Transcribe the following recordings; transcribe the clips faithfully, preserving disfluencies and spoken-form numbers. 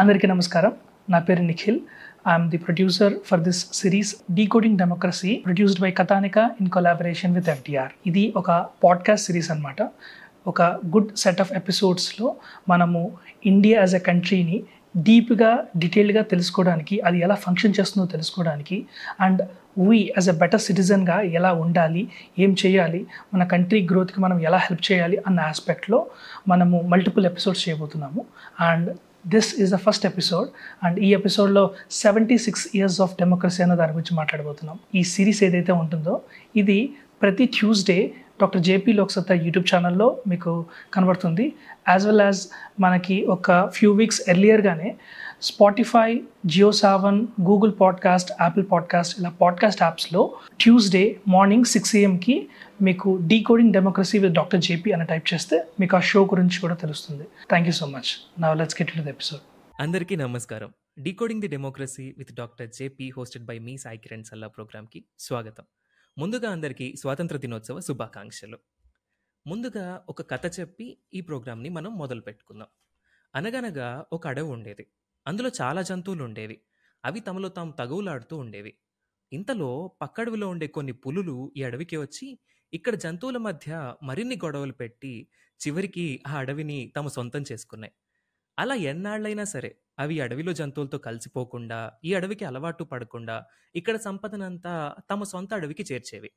అందరికీ నమస్కారం. నా పేరు Nikhil. I'm the producer for this series decoding democracy, produced by Kathanika in collaboration with FTR. ఇది ఒక పాడ్కాస్ట్ సిరీస్ అనమాట. ఒక గుడ్ సెట్ ఆఫ్ ఎపిసోడ్స్లో మనము ఇండియా యాజ్ ఎ కంట్రీని డీప్గా డీటెయిల్డ్గా తెలుసుకోవడానికి, అది ఎలా ఫంక్షన్ చేస్తుందో తెలుసుకోవడానికి, and we as a better సిటిజన్గా ఎలా ఉండాలి, ఏం చేయాలి, మన కంట్రీ గ్రోత్కి మనం ఎలా హెల్ప్ చేయాలి అన్న ఆస్పెక్ట్లో మనము మల్టిపుల్ ఎపిసోడ్స్ చేయబోతున్నాము. And this is the first episode. And ఈ ఎపిసోడ్లో seventy six years of democracy అన్న దాని గురించి మాట్లాడబోతున్నాం. ఈ సిరీస్ ఏదైతే ఉంటుందో ఇది ప్రతి Tuesday doctor JP Loksatta YouTube ఛానల్లో మీకు కనబడుతుంది. యాజ్ వెల్ యాజ్ మనకి ఒక ఫ్యూ వీక్స్ ఎర్లియర్గానే Spotify, Jio Saavn, Google podcast, Apple podcast, ఇలా పాడ్కాస్ట్ యాప్స్లో ట్యూస్డే మార్నింగ్ సిక్స్ ఏఎంకి మీకు decoding democracy with doctor JP అని టైప్ చేస్తే మీకు ఆ షో గురించి కూడా తెలుస్తుంది. Thank you so much. Now let's get into the episode. అందరికీ నమస్కారం. Decoding the democracy with doctor JP hosted by మీ సాయి కిరణ్ సల్లా ప్రోగ్రామ్కి స్వాగతం. ముందుగా అందరికీ స్వాతంత్ర దినోత్సవ శుభాకాంక్షలు. ముందుగా ఒక కథ చెప్పి ఈ ప్రోగ్రాంని మనం మొదలు పెట్టుకుందాం. అనగనగా ఒక అడవి ఉండేది. అందులో చాలా జంతువులు ఉండేవి. అవి తమలో తాము తగువులాడుతూ ఉండేవి. ఇంతలో పక్కడవిలో ఉండే కొన్ని పులులు ఈ అడవికి వచ్చి ఇక్కడ జంతువుల మధ్య మరిన్ని గొడవలు పెట్టి చివరికి ఆ అడవిని తమ సొంతం చేసుకున్నాయి. అలా ఎన్నాళ్ళైనా సరే అవి అడవిలో జంతువులతో కలిసిపోకుండా, ఈ అడవికి అలవాటు పడకుండా ఇక్కడ సంపదనంతా తమ సొంత అడవికి చేర్చేవి.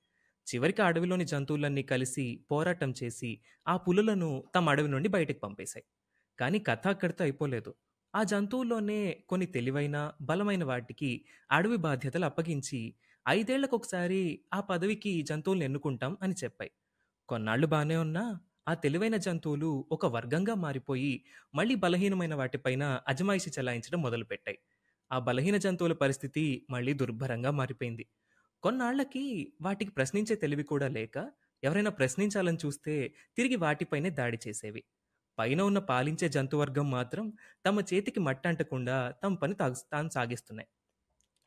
చివరికి అడవిలోని జంతువులన్నీ కలిసి పోరాటం చేసి ఆ పులులను తమ అడవి నుండి బయటకు పంపేశాయి. కానీ కథ అక్కడితో అయిపోలేదు. ఆ జంతువుల్లోనే కొన్ని తెలివైన బలమైన వాటికి అడవి బాధ్యతలు అప్పగించి ఐదేళ్లకు ఒకసారి ఆ పదవికి జంతువులను ఎన్నుకుంటాం అని చెప్పాయి. కొన్నాళ్ళు బాగానే ఉన్నా ఆ తెలివైన జంతువులు ఒక వర్గంగా మారిపోయి మళ్ళీ బలహీనమైన వాటిపైన అజమాయిషి చెలాయించడం మొదలుపెట్టాయి. ఆ బలహీన జంతువుల పరిస్థితి మళ్ళీ దుర్భరంగా మారిపోయింది. కొన్నాళ్లకి వాటికి ప్రశ్నించే తెలివి కూడా లేక ఎవరైనా ప్రశ్నించాలని చూస్తే తిరిగి వాటిపైనే దాడి చేసేవి. పైన ఉన్న పాలించే జంతువర్గం మాత్రం తమ చేతికి మట్టి అంటకుండా తమ పని తాగు తాను సాగిస్తున్నాయి.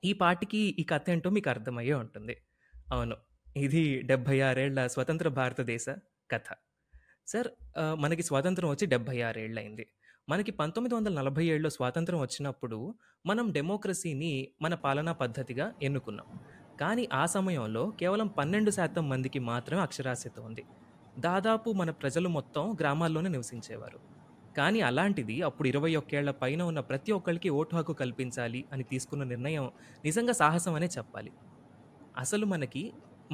ఈ పాటికి ఈ కథ ఏంటో మీకు అర్థమయ్యే ఉంటుంది. అవును, ఇది డెబ్బై ఆరేళ్ల స్వతంత్ర భారతదేశ కథ. సార్, మనకి స్వాతంత్రం వచ్చి డెబ్బై ఆరేళ్ళు అయింది. మనకి పంతొమ్మిది వందల నలభై ఏడులో స్వాతంత్రం వచ్చినప్పుడు మనం డెమోక్రసీని మన పాలనా పద్ధతిగా ఎన్నుకున్నాం. కానీ ఆ సమయంలో కేవలం పన్నెండు శాతం మందికి మాత్రమే అక్షరాస్యత ఉంది. దాదాపు మన ప్రజలు మొత్తం గ్రామాల్లోనే నివసించేవారు. కానీ అలాంటిది అప్పుడు ఇరవై ఒక్కేళ్ల పైన ఉన్న ప్రతి ఒక్కరికి ఓటు హక్కు కల్పించాలి అని తీసుకున్న నిర్ణయం నిజంగా సాహసం అనే చెప్పాలి. అసలు మనకి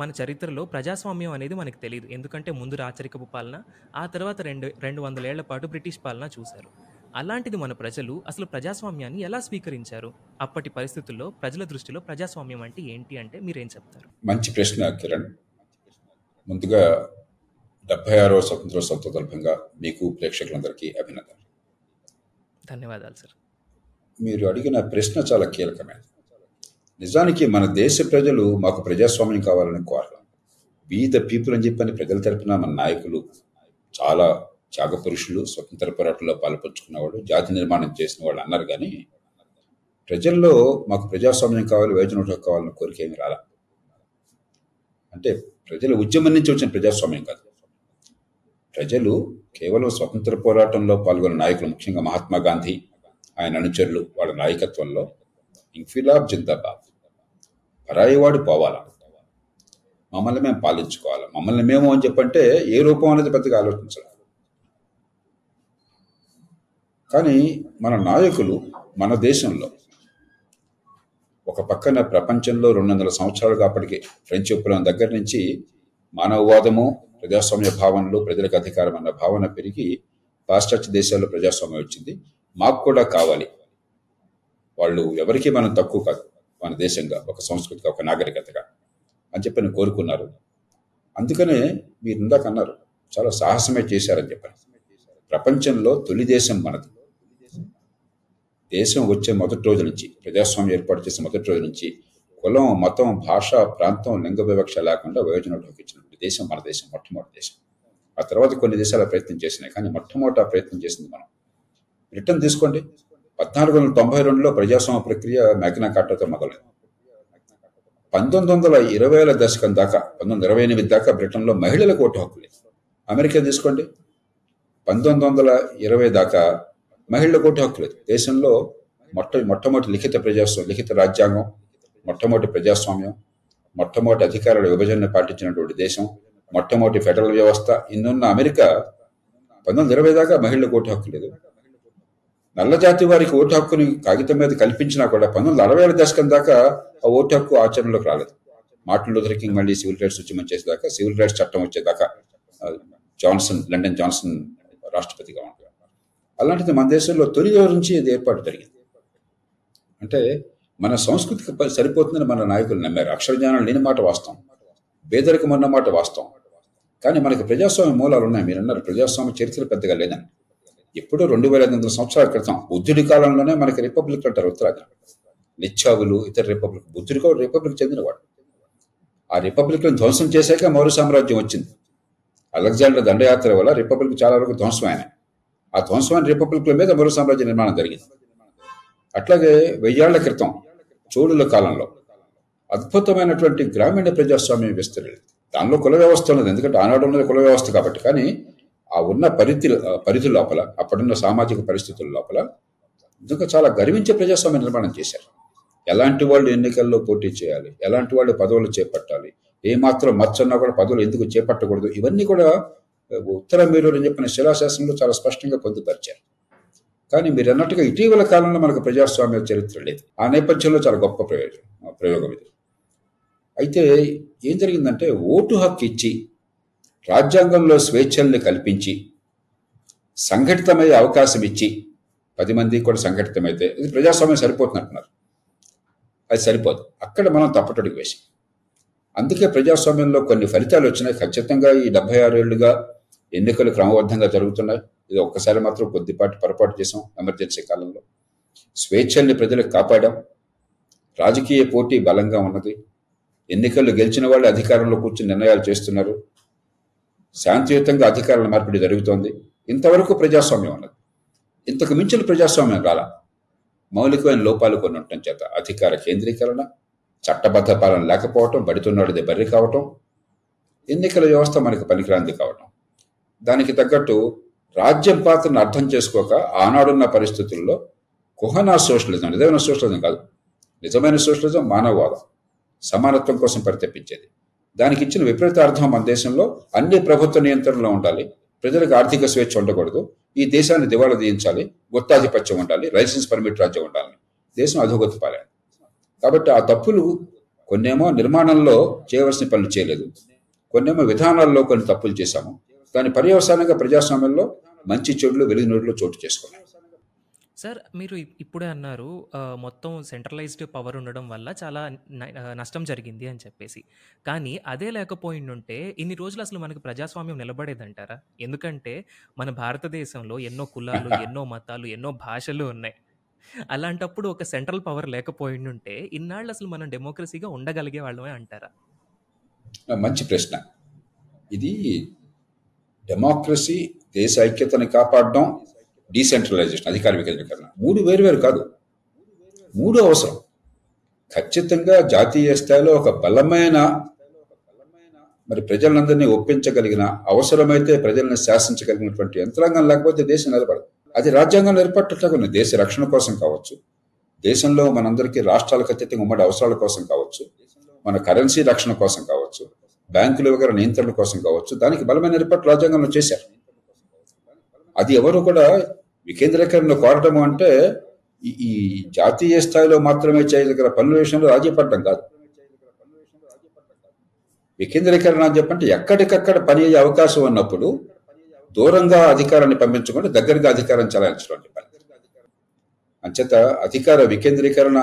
మన చరిత్రలో ప్రజాస్వామ్యం అనేది మనకు తెలియదు. ఎందుకంటే ముందు రాచరికపు పాలన, ఆ తర్వాత రెండు రెండు వందల ఏళ్ల పాటు బ్రిటిష్ పాలన చూశారు. అలాంటిది మన ప్రజలు అసలు ప్రజాస్వామ్యాన్ని ఎలా స్వీకరించారు? అప్పటి పరిస్థితుల్లో ప్రజల దృష్టిలో ప్రజాస్వామ్యం అంటే ఏంటి అంటే మీరేం చెప్తారు? మంచి ప్రశ్న కిరణ్. ముందుగా డెబ్బై ఆరవ స్వతంత్రోత్సవం సందర్భంగా మీకు, ప్రేక్షకులందరికీ అభినందనలు, ధన్యవాదాలు సార్. మీరు అడిగిన ప్రశ్న చాలా కీలకమైనది. నిజానికి మన దేశ ప్రజలు మాకు ప్రజాస్వామ్యం కావాలని కోరరు. బీ ద పీపుల్ అని చెప్పని ప్రజల తరపున మన నాయకులు చాలా త్యాగపురుషులు, స్వతంత్ర పోరాటంలో పాల్పంచుకున్నవాడు, జాతి నిర్మాణం చేసిన వాళ్ళు అన్నారు. కానీ ప్రజల్లో మాకు ప్రజాస్వామ్యం కావాలి, వేజనోట కావాలని కోరిక ఏమి రాలా. అంటే ప్రజల ఉద్యమం నుంచి వచ్చిన ప్రజాస్వామ్యం కాదు. ప్రజలు కేవలం స్వతంత్ర పోరాటంలో పాల్గొన్న నాయకులు, ముఖ్యంగా మహాత్మా గాంధీ, ఆయన అనుచరులు, వాళ్ళ నాయకత్వంలో ఇన్ఫిలాబ్ జిందాబాద్, పరాయివాడు పోవాలా, మమ్మల్ని మేము పాలించుకోవాలా, మమ్మల్ని మేము అని చెప్పంటే ఏ రూపం అనేది పెద్దగా ఆలోచించాలి. కానీ మన నాయకులు మన దేశంలో ఒక పక్కన ప్రపంచంలో రెండు వందల సంవత్సరాలుగా అప్పటికి ఫ్రెంచ్ విప్లవం దగ్గర నుంచి మానవవాదము, ప్రజాస్వామ్య భావనలు, ప్రజలకు అధికారం అన్న భావన పెరిగి పాశ్చాత్య దేశాల్లో ప్రజాస్వామ్యం వచ్చింది. మాకు కూడా కావాలి. వాళ్ళు ఎవరికి మనం తక్కువ కాదు, మన దేశంగా, ఒక సంస్కృతిగా, ఒక నాగరికతగా అని చెప్పని కోరుకున్నారు. అందుకనే మీరు ఇందాక అన్నారు చాలా సాహసమే చేశారని చెప్పారు. ప్రపంచంలో తొలి దేశం మనది. దేశం వచ్చే మొదటి రోజు నుంచి, ప్రజాస్వామ్యం ఏర్పాటు చేసిన మొదటి రోజు నుంచి కులం, మతం, భాష, ప్రాంతం, లింగ వివక్ష లేకుండా వయోజనోకి ఇచ్చినటువంటి దేశం మన దేశం, మొట్టమొదటి దేశం. ఆ తర్వాత కొన్ని దేశాలు ప్రయత్నం చేసినాయి, కానీ మొట్టమొదట ప్రయత్నం చేసింది మనం. రిటర్న్ తీసుకోండి, పద్నాలుగు వందల తొంభై రెండులో ప్రజాస్వామ్య ప్రక్రియ మ్యాగ్నా కార్టాతో మొదలైంది. పంతొమ్మిది వందల ఇరవైల దశకం దాకా, పంతొమ్మిది వందల ఇరవై ఎనిమిది దాకా బ్రిటన్లో మహిళలకు ఓటు హక్కు లేదు. అమెరికా తీసుకోండి, పంతొమ్మిది వందల ఇరవై దాకా మహిళలకు ఓటు హక్కు లేదు. దేశంలో మొట్ట మొట్టమొదటి లిఖిత ప్రజాస్వామ్యం, లిఖిత రాజ్యాంగం, మొట్టమొదటి ప్రజాస్వామ్యం, మొట్టమొదటి అధికారుల విభజన పాటించినటువంటి దేశం, మొట్టమొదటి ఫెడరల్ వ్యవస్థ ఇన్నున్న అమెరికా పంతొమ్మిది వందల ఇరవై దాకా మహిళలకు ఓటు హక్కు లేదు. నల్ల జాతి వారికి ఓటు హక్కుని కాగితం మీద కల్పించినా కూడా పంతొమ్మిది వందల అరవై ఏడు దశకం దాకా ఆ ఓటు హక్కు ఆచరణలోకి రాలేదు. మార్టిన్ లూథర్ కింగ్ మళ్ళీ సివిల్ రైట్స్ వచ్చి మంచేసేదాకా, సివిల్ రైట్స్ చట్టం వచ్చేదాకా జాన్సన్, లండన్ జాన్సన్ రాష్ట్రపతిగా ఉంటారు. అలాంటిది మన దేశంలో తొలి రోజు నుంచి ఇది ఏర్పాటు జరిగింది. అంటే మన సంస్కృతికి సరిపోతుందని మన నాయకులు నమ్మారు. అక్షర జ్ఞానం లేని మాట వాస్తవం, పేదరికం అన్న మాట వాస్తవం, కానీ మనకి ప్రజాస్వామ్య మూలాలు ఉన్నాయి. మీరన్నారు ప్రజాస్వామ్య చరిత్ర పెద్దగా లేదని. ఎప్పుడో రెండు వేల ఐదు వందల సంవత్సరాల క్రితం బుద్ధుడి కాలంలోనే మనకి రిపబ్లిక్ అంటారు ఉత్తరాది, లిచ్చావులు ఇతర రిపబ్లిక్, బుద్ధుడికి ఒక రిపబ్లిక్ చెందినవాడు. ఆ రిపబ్లిక్లను ధ్వంసం చేశాక మౌర్య సామ్రాజ్యం వచ్చింది. అలెగ్జాండర్ దండయాత్ర వల్ల రిపబ్లిక్ చాలా వరకు ధ్వంసమైన, ఆ ధ్వంసమైన రిపబ్లిక్ల మీద మౌర్య సామ్రాజ్య నిర్మాణం జరిగింది. అట్లాగే వెయ్యేళ్ల క్రితం చోళుల కాలంలో అద్భుతమైనటువంటి గ్రామీణ ప్రజాస్వామ్యం విస్తరించింది. దానిలో కుల వ్యవస్థ ఉన్నది, ఎందుకంటే ఆనాడు ఉన్నది కుల వ్యవస్థ కాబట్టి. కానీ ఆ ఉన్న పరిధి పరిధి లోపల, అప్పుడున్న సామాజిక పరిస్థితుల లోపల ఇంకా చాలా గర్వించే ప్రజాస్వామ్య నిర్మాణం చేశారు. ఎలాంటి వాళ్ళు ఎన్నికల్లో పోటీ చేయాలి, ఎలాంటి వాళ్ళు పదవులు చేపట్టాలి, ఏమాత్రం మచ్చన్నా కూడా పదవులు ఎందుకు చేపట్టకూడదు, ఇవన్నీ కూడా ఉత్తర మేరూరు అని చెప్పిన శిలాశాసనంలో చాలా స్పష్టంగా పొందుపరిచారు. కానీ మీరు అన్నట్టుగా ఇటీవల కాలంలో మనకు ప్రజాస్వామ్య చరిత్ర లేదు. ఆ నేపథ్యంలో చాలా గొప్ప ప్రయోజనం ప్రయోగం ఇది. అయితే ఏం జరిగిందంటే ఓటు హక్కు ఇచ్చి, రాజ్యాంగంలో స్వేచ్ఛల్ని కల్పించి, సంఘటితమయ్యే అవకాశం ఇచ్చి, పది మంది కూడా సంఘటితమైతే ఇది ప్రజాస్వామ్యం సరిపోతుందంటున్నారు. అది సరిపోదు. అక్కడ మనం తప్పటడుగు వేశాం. అందుకే ప్రజాస్వామ్యంలో కొన్ని ఫలితాలు వచ్చినాయి. ఖచ్చితంగా ఈ డెబ్బై ఆరు ఏళ్లుగా ఎన్నికలు క్రమబద్ధంగా జరుగుతున్నాయి. ఇది ఒక్కసారి మాత్రం కొద్దిపాటి పొరపాటు చేసాం ఎమర్జెన్సీ కాలంలో. స్వేచ్ఛల్ని ప్రజలకు కాపాడాం, రాజకీయ పోటీ బలంగా ఉన్నది, ఎన్నికల్లో గెలిచిన వాళ్ళు అధికారంలో కూర్చుని నిర్ణయాలు చేస్తున్నారు, శాంతియుతంగా అధికారాల మార్పిడి జరుగుతోంది. ఇంతవరకు ప్రజాస్వామ్యం ఉన్నది. ఇంతకు మించిన ప్రజాస్వామ్యం కాల. మౌలికమైన లోపాలు కొన్ని ఉండటం చేత అధికార కేంద్రీకరణ, చట్టబద్ధ పాలన లేకపోవటం, బడితున్నది బర్రి కావటం, ఎన్నికల వ్యవస్థ మనకు పనికిరాంది కావటం, దానికి తగ్గట్టు రాజ్యం పాత్రను అర్థం చేసుకోక ఆనాడున్న పరిస్థితుల్లో కుహనా సోషలిజం, నిజమైన సోషలిజం కాదు, నిజమైన సోషలిజం మానవవాదం, సమానత్వం కోసం పరితపించేది, దానికి ఇచ్చిన విపరీత అర్థం మన దేశంలో అన్ని ప్రభుత్వ నియంత్రణలో ఉండాలి, ప్రజలకు ఆర్థిక స్వేచ్ఛ ఉండకూడదు, ఈ దేశాన్ని దివాళా తీయించాలి, గుత్తాధిపత్యం ఉండాలి, లైసెన్స్ పర్మిట్ రాజ్యం ఉండాలని దేశం అధోగతి పాలైంది. కాబట్టి ఆ తప్పులు కొన్నేమో నిర్మాణంలో చేయవలసిన పనులు చేయలేదు, కొన్నేమో విధానాల్లో కొన్ని తప్పులు చేశాము. దాని పర్యవసానంగా ప్రజాస్వామ్యంలో మంచి చెడులు, వెలుగునీడులు చోటు చేసుకున్నాయి. సార్, మీరు ఇప్పుడే అన్నారు మొత్తం సెంట్రలైజ్డ్ పవర్ ఉండడం వల్ల చాలా నష్టం జరిగింది అని చెప్పేసి. కానీ అదే లేకపోయిండుంటే ఇన్ని రోజులు అసలు మనకు ప్రజాస్వామ్యం నిలబడేదంటారా? ఎందుకంటే మన భారతదేశంలో ఎన్నో కులాలు, ఎన్నో మతాలు, ఎన్నో భాషలు ఉన్నాయి. అలాంటప్పుడు ఒక సెంట్రల్ పవర్ లేకపోయిండుంటే ఇన్నాళ్ళు అసలు మనం డెమోక్రసీగా ఉండగలిగే వాళ్ళమే అంటారా? మంచి ప్రశ్న ఇది. డెమోక్రసీ, దేశ ఐక్యతను కాపాడడం, డీసెంట్రలైజేషన్, అధికార వికేంద్రీకరణ మూడు వేరువేరు కాదు, మూడు అవసరం. ఖచ్చితంగా జాతీయ స్థాయిలో ఒక బలమైన మరి ప్రజలందరినీ ఒప్పించగలిగిన, అవసరమైతే ప్రజలను శాసించగలిగినటువంటి యంత్రాంగం లేకపోతే దేశం నిలబడదు. అది రాజ్యాంగంలో ఏర్పడేట్లాగా దేశ రక్షణ కోసం కావచ్చు, దేశంలో మనందరికీ రాష్ట్రాలకు అత్యధిక ఉమ్మడి అవసరాల కోసం కావచ్చు, మన కరెన్సీ రక్షణ కోసం కావచ్చు, బ్యాంకుల వగర నియంత్రణ కోసం కావచ్చు, దానికి బలమైన ఏర్పాటు రాజ్యాంగంలో చేశారు. అది ఎవరు కూడా వికేంద్రీకరణ కోరటము అంటే ఈ జాతీయ స్థాయిలో మాత్రమే చేయగల పనుల విషయంలో రాజీ పడటం కాదు. వికేంద్రీకరణ అని చెప్పంటే ఎక్కడికక్కడ పని అయ్యే అవకాశం ఉన్నప్పుడు దూరంగా అధికారాన్ని పంపించకుండా దగ్గరగా అధికారం చలాయించడం పని. అంచేత అధికార వికేంద్రీకరణ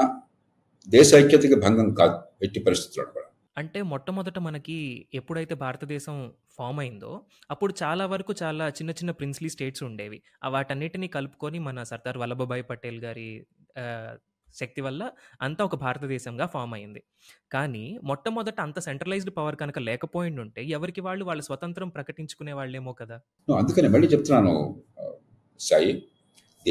దేశ ఐక్యతకి భంగం కాదు ఎట్టి పరిస్థితుల్లో కూడా. అంటే మొట్టమొదట మనకి ఎప్పుడైతే భారతదేశం ఫామ్ అయిందో అప్పుడు చాలా వరకు చాలా చిన్న చిన్న ప్రిన్స్లీ స్టేట్స్ ఉండేవి. వాటన్నిటిని కలుపుకొని మన సర్దార్ వల్లభభాయ్ పటేల్ గారి శక్తి వల్ల అంతా ఒక భారతదేశంగా ఫామ్ అయింది. కానీ మొట్టమొదట అంత సెంట్రలైజ్డ్ పవర్ కనుక లేకపోయిండుంటే ఎవరికి వాళ్ళు వాళ్ళ స్వతంత్రం ప్రకటించుకునే వాళ్ళేమో కదా. అందుకని మళ్ళీ చెప్తున్నాను సాయి,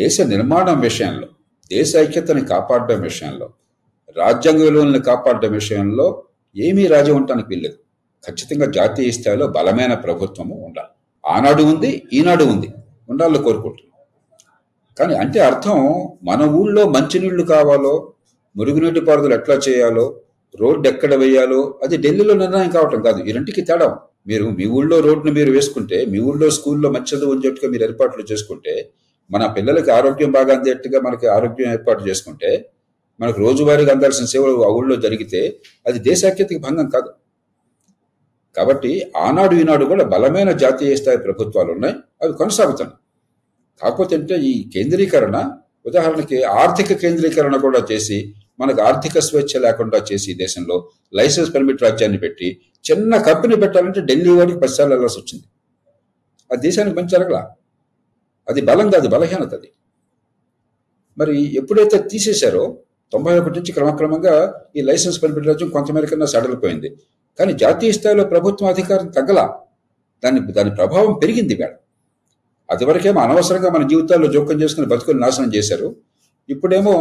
దేశ నిర్మాణం విషయంలో, దేశ ఐక్యతని కాపాడడం విషయంలో, రాజ్యాంగ విలువలను కాపాడడం విషయంలో ఏమీ రాజీ ఉండటానికి వీల్లేదు. ఖచ్చితంగా జాతీయ స్థాయిలో బలమైన ప్రభుత్వము ఉండాలి. ఆనాడు ఉంది, ఈనాడు ఉంది, ఉండాలని కోరుకుంటున్నాం. కానీ అంటే అర్థం మన ఊళ్ళో మంచినీళ్లు కావాలో, మురుగునీటి పారుదలు ఎట్లా చేయాలో, రోడ్డు ఎక్కడ వేయాలో అది ఢిల్లీలో నిర్ణయం కావటం కాదు. ఈ రెంటికి తేడా. మీరు మీ ఊళ్ళో రోడ్డును మీరు వేసుకుంటే, మీ ఊళ్ళో స్కూల్లో మంచి చదువు ఉండేట్టుగా మీరు ఏర్పాట్లు చేసుకుంటే, మన పిల్లలకి ఆరోగ్యం బాగా అందేట్టుగా మనకి ఆరోగ్యం ఏర్పాటు చేసుకుంటే, మనకు రోజువారీగా అందాల్సిన సేవలు ఆ ఊళ్ళో జరిగితే అది దేశాఖ్యతకి భంగం కాదు. కాబట్టి ఆనాడు ఈనాడు కూడా బలమైన జాతీయ స్థాయి ప్రభుత్వాలు ఉన్నాయి, అవి కొనసాగుతున్నాయి. కాకపోతే అంటే ఈ కేంద్రీకరణ, ఉదాహరణకి ఆర్థిక కేంద్రీకరణ కూడా చేసి మనకు ఆర్థిక స్వేచ్ఛ లేకుండా చేసి, దేశంలో లైసెన్స్ పర్మిట్ రాజ్యాన్ని పెట్టి చిన్న కంపెనీ పెట్టాలంటే ఢిల్లీ వాడికి పశ్చాలు వెళ్ళాల్సి వచ్చింది. ఆ దేశానికి మంచి జరగల. అది బలం కాదు, బలహీనత అది. మరి ఎప్పుడైతే తీసేశారో తొంభై ఒకటి నుంచి క్రమక్రమంగా ఈ లైసెన్స్ పర్మిట్ రాజ్యం కొంతమేర కన్నా సడలిపోయింది. కానీ జాతీయ స్థాయిలో ప్రభుత్వం అధికారం తగ్గల, దాని దాని ప్రభావం పెరిగింది. వేళ అదివరకేమో అనవసరంగా మన జీవితాల్లో జోక్యం చేసుకుని బతుకులు నాశనం చేశారు. ఇప్పుడేమో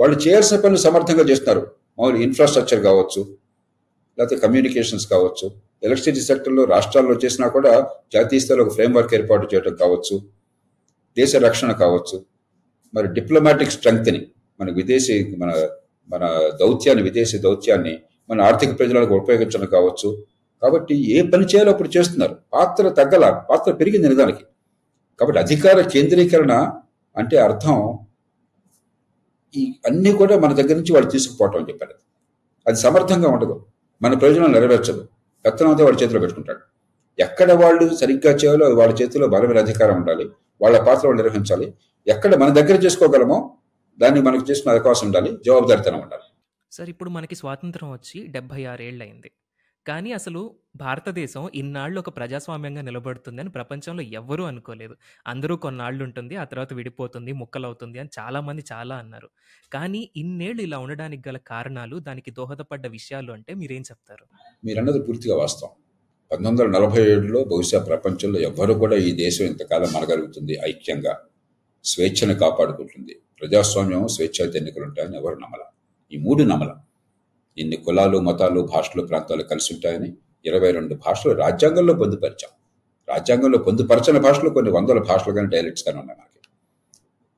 వాళ్ళు చేయాల్సిన పనులు సమర్థంగా చేస్తున్నారు. మామూలు ఇన్ఫ్రాస్ట్రక్చర్ కావచ్చు, లేకపోతే కమ్యూనికేషన్స్ కావచ్చు, ఎలక్ట్రిసిటీ సెక్టర్లో రాష్ట్రాల్లో చేసినా కూడా జాతీయ స్థాయిలో ఒక ఫ్రేమ్వర్క్ ఏర్పాటు చేయడం కావచ్చు, దేశ రక్షణ కావచ్చు, మరి డిప్లొమాటిక్ స్ట్రెంగ్త్ని మన విదేశీ మన మన దౌత్యాన్ని విదేశీ దౌత్యాన్ని మన ఆర్థిక ప్రయోజనాలకు ఉపయోగించడం కావచ్చు. కాబట్టి ఏ పని చేయాలో అప్పుడు చేస్తున్నారు. పాత్ర తగ్గల, పాత్ర పెరిగింది నిజానికి. కాబట్టి అధికార కేంద్రీకరణ అంటే అర్థం ఈ అన్నీ కూడా మన దగ్గర నుంచి వాళ్ళు తీసుకుపోవటం అని చెప్పారు. అది సమర్థంగా ఉండదు, మన ప్రయోజనాలు నెరవేర్చదు, పెత్తనంతో వాళ్ళ చేతిలో పెట్టుకుంటాడు. ఎక్కడ వాళ్ళు సరిగ్గా చేయాలో వాళ్ళ చేతిలో బలమైన అధికారం ఉండాలి, వాళ్ళ పాత్ర వాళ్ళు నిర్వహించాలి. ఎక్కడ మన దగ్గర చేసుకోగలమో దాన్ని మనకు చేసిన అవకాశం ఉండాలి, జవాబుదారితనం ఉండాలి. సార్, ఇప్పుడు మనకి స్వాతంత్రం వచ్చి డెబ్బై ఆరేళ్ళు అయింది. కానీ అసలు భారతదేశం ఇన్నాళ్ళు ఒక ప్రజాస్వామ్యంగా నిలబడుతుందని ప్రపంచంలో ఎవ్వరూ అనుకోలేదు. అందరూ కొన్నాళ్ళు ఉంటుంది, ఆ తర్వాత విడిపోతుంది, ముక్కలవుతుంది అని చాలామంది చాలా అన్నారు. కానీ ఇన్నేళ్ళు ఇలా ఉండడానికి గల కారణాలు, దానికి దోహదపడ్డ విషయాలు అంటే మీరేం చెప్తారు? మీరన్నది పూర్తిగా వాస్తవం. పంతొమ్మిది వందల నలభై ఏడులో బహుశా ప్రపంచంలో ఎవ్వరూ కూడా ఈ దేశం ఇంతకాలం మనగలుగుతుంది, ఐక్యంగా స్వేచ్ఛను కాపాడుకుంటుంది, ప్రజాస్వామ్యం, స్వేచ్ఛ ఎన్నికలు ఉంటాయని ఎవరు నమ్మల. ఈ మూడు నమ్మల. ఇన్ని కులాలు, మతాలు, భాషలు, ప్రాంతాలు కలిసి ఉంటాయని ఇరవై రెండు భాషలు రాజ్యాంగంలో పొందుపరిచాం. రాజ్యాంగంలో పొందుపరచని భాషలు కొన్ని వందల భాషలు కానీ డైలెక్ట్స్ కానీ ఉన్నాయి మనకి.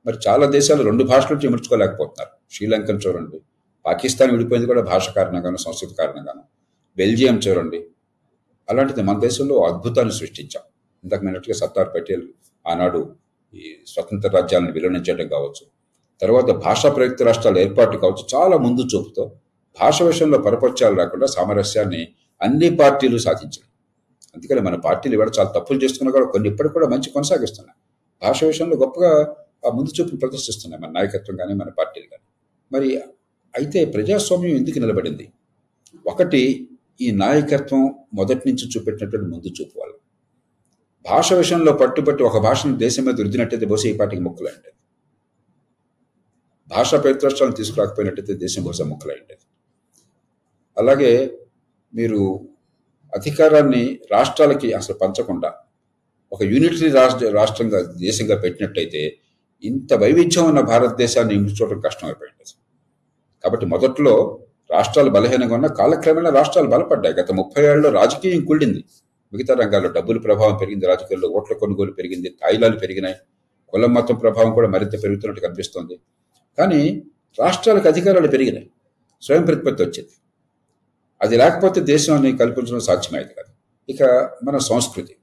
మరి చాలా దేశాలు రెండు భాషలు చేర్చుకోలేకపోతున్నారు. శ్రీలంకను చూడండి, పాకిస్తాన్ విడిపోయింది కూడా భాష కారణంగాను, సంస్కృతి కారణంగాను. బెల్జియం చూడండి. అలాంటిది మన దేశంలో అద్భుతాన్ని సృష్టించాం. ఇంతకు మిన్నట్టుగా సర్దార్ పటేల్ ఆనాడు ఈ స్వతంత్ర రాజ్యాలను విలీనం చేయడం కావచ్చు, తర్వాత భాషా ప్రయుక్త రాష్ట్రాలు ఏర్పాటు కావచ్చు, చాలా ముందు చూపుతో భాష విషయంలో పరపత్యాలు రాకుండా సామరస్యాన్ని అన్ని పార్టీలు సాధించాయి. అందుకని మన పార్టీలు ఇవాళ చాలా తప్పులు చేస్తున్నా కూడా కొన్ని ఇప్పటికి కూడా మంచి కొనసాగిస్తున్నాయి. భాష విషయంలో గొప్పగా ఆ ముందు చూపులు ప్రదర్శిస్తున్నాయి మన నాయకత్వం కానీ మన పార్టీలు కానీ. మరి అయితే ప్రజాస్వామ్యం ఎందుకు నిలబడింది? ఒకటి, ఈ నాయకత్వం మొదటి నుంచి చూపెట్టినటువంటి ముందు చూపు వల్ల. భాష విషయంలో పట్టుబట్టి ఒక భాషను దేశం మీద రుద్దినట్టయితే బహుశా ఈ పార్టీకి మొక్కలైండేది. భాషా ప్రతిష్టాన్ని తీసుకురాకపోయినట్టయితే దేశం బహుశా మొక్కలైండేది. అలాగే మీరు అధికారాన్ని రాష్ట్రాలకి అసలు పంచకుండా ఒక యూనిటరీ రాష్ట్ర రాష్ట్రంగా దేశంగా పెట్టినట్టయితే ఇంత వైవిధ్యం ఉన్న భారతదేశాన్ని ఇమిడ్చుకోవడం కష్టమైపోయింది. కాబట్టి మొదట్లో రాష్ట్రాలు బలహీనంగా ఉన్న, కాలక్రమేణా రాష్ట్రాలు బలపడ్డాయి. గత ముప్పై ఏళ్ళలో రాజకీయం కూలింది, మిగతా రంగాల్లో డబ్బుల ప్రభావం పెరిగింది, రాజకీయాల్లో ఓట్ల కొనుగోలు పెరిగింది, తాయిలాలు పెరిగినాయి, కులం మతం ప్రభావం కూడా మరింత పెరుగుతున్నట్టు కనిపిస్తోంది. కానీ రాష్ట్రాలకు అధికారాలు పెరిగినాయి, స్వయం ప్రతిపత్తి వచ్చింది. అది లేకపోతే దేశాన్ని కల్పించడం సాధ్యమైంది కాదు. ఇక మన సంస్కృతి,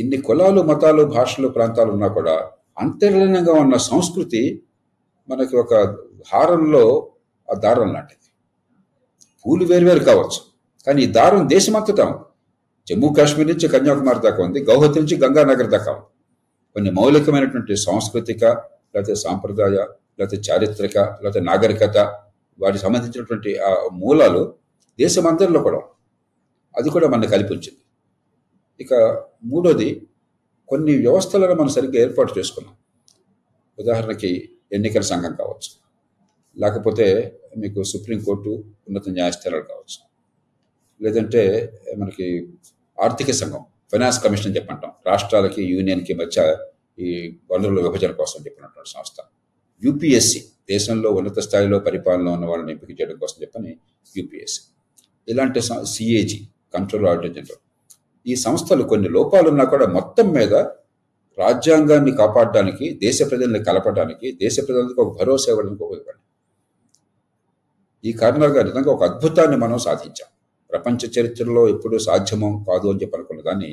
ఇన్ని కులాలు, మతాలు, భాషలు, ప్రాంతాలు ఉన్నా కూడా అంతర్లీనంగా ఉన్న సంస్కృతి మనకి ఒక హారంలో ఆ దారం లాంటిది. పూలు వేరువేరు కావచ్చు, కానీ ఈ దారం దేశమంతటా ఉంది. జమ్మూ కాశ్మీర్ నుంచి కన్యాకుమారి దాకా ఉంది, గౌహతి నుంచి గంగానగర్ దాకా ఉంది. కొన్ని మౌలికమైనటువంటి సాంస్కృతిక, లేకపోతే సాంప్రదాయ, లేకపోతే చారిత్రక, లేకపోతే నాగరికత, వాటికి సంబంధించినటువంటి ఆ మూలాలు దేశం అందరిలో కూడా, అది కూడా మనకు కల్పించింది. ఇక మూడోది, కొన్ని వ్యవస్థలను మనం సరిగ్గా ఏర్పాటు చేసుకున్నాం. ఉదాహరణకి ఎన్నికల సంఘం కావచ్చు, లేకపోతే మీకు సుప్రీంకోర్టు, ఉన్నత న్యాయస్థానాలు కావచ్చు, లేదంటే మనకి ఆర్థిక సంఘం, ఫైనాన్స్ కమిషన్ అని చెప్పంటాం, రాష్ట్రాలకి యూనియన్కి మధ్య ఈ వనరుల విభజన కోసం చెప్పినటువంటి సంస్థ. యూపీఎస్సీ, దేశంలో ఉన్నత స్థాయిలో పరిపాలన ఉన్న వాళ్ళని ఎంపిక చేయడం కోసం చెప్పని యూపీఎస్సీ, ఇలాంటి సిఏజీ, కంట్రోల్ ఆడిటర్ జనరల్. ఈ సంస్థలు కొన్ని లోపాలున్నా కూడా మొత్తం మీద రాజ్యాంగాన్ని కాపాడడానికి, దేశ ప్రజల్ని కలపడానికి, దేశ ప్రజలకు ఒక భరోసా ఇవ్వడానికి ఉపయోగపడింది. ఈ కారణాలుగా నిజంగా ఒక అద్భుతాన్ని మనం సాధించాం. ప్రపంచ చరిత్రలో ఎప్పుడూ సాధ్యమో కాదు అని చెప్పి అనుకున్న దాన్ని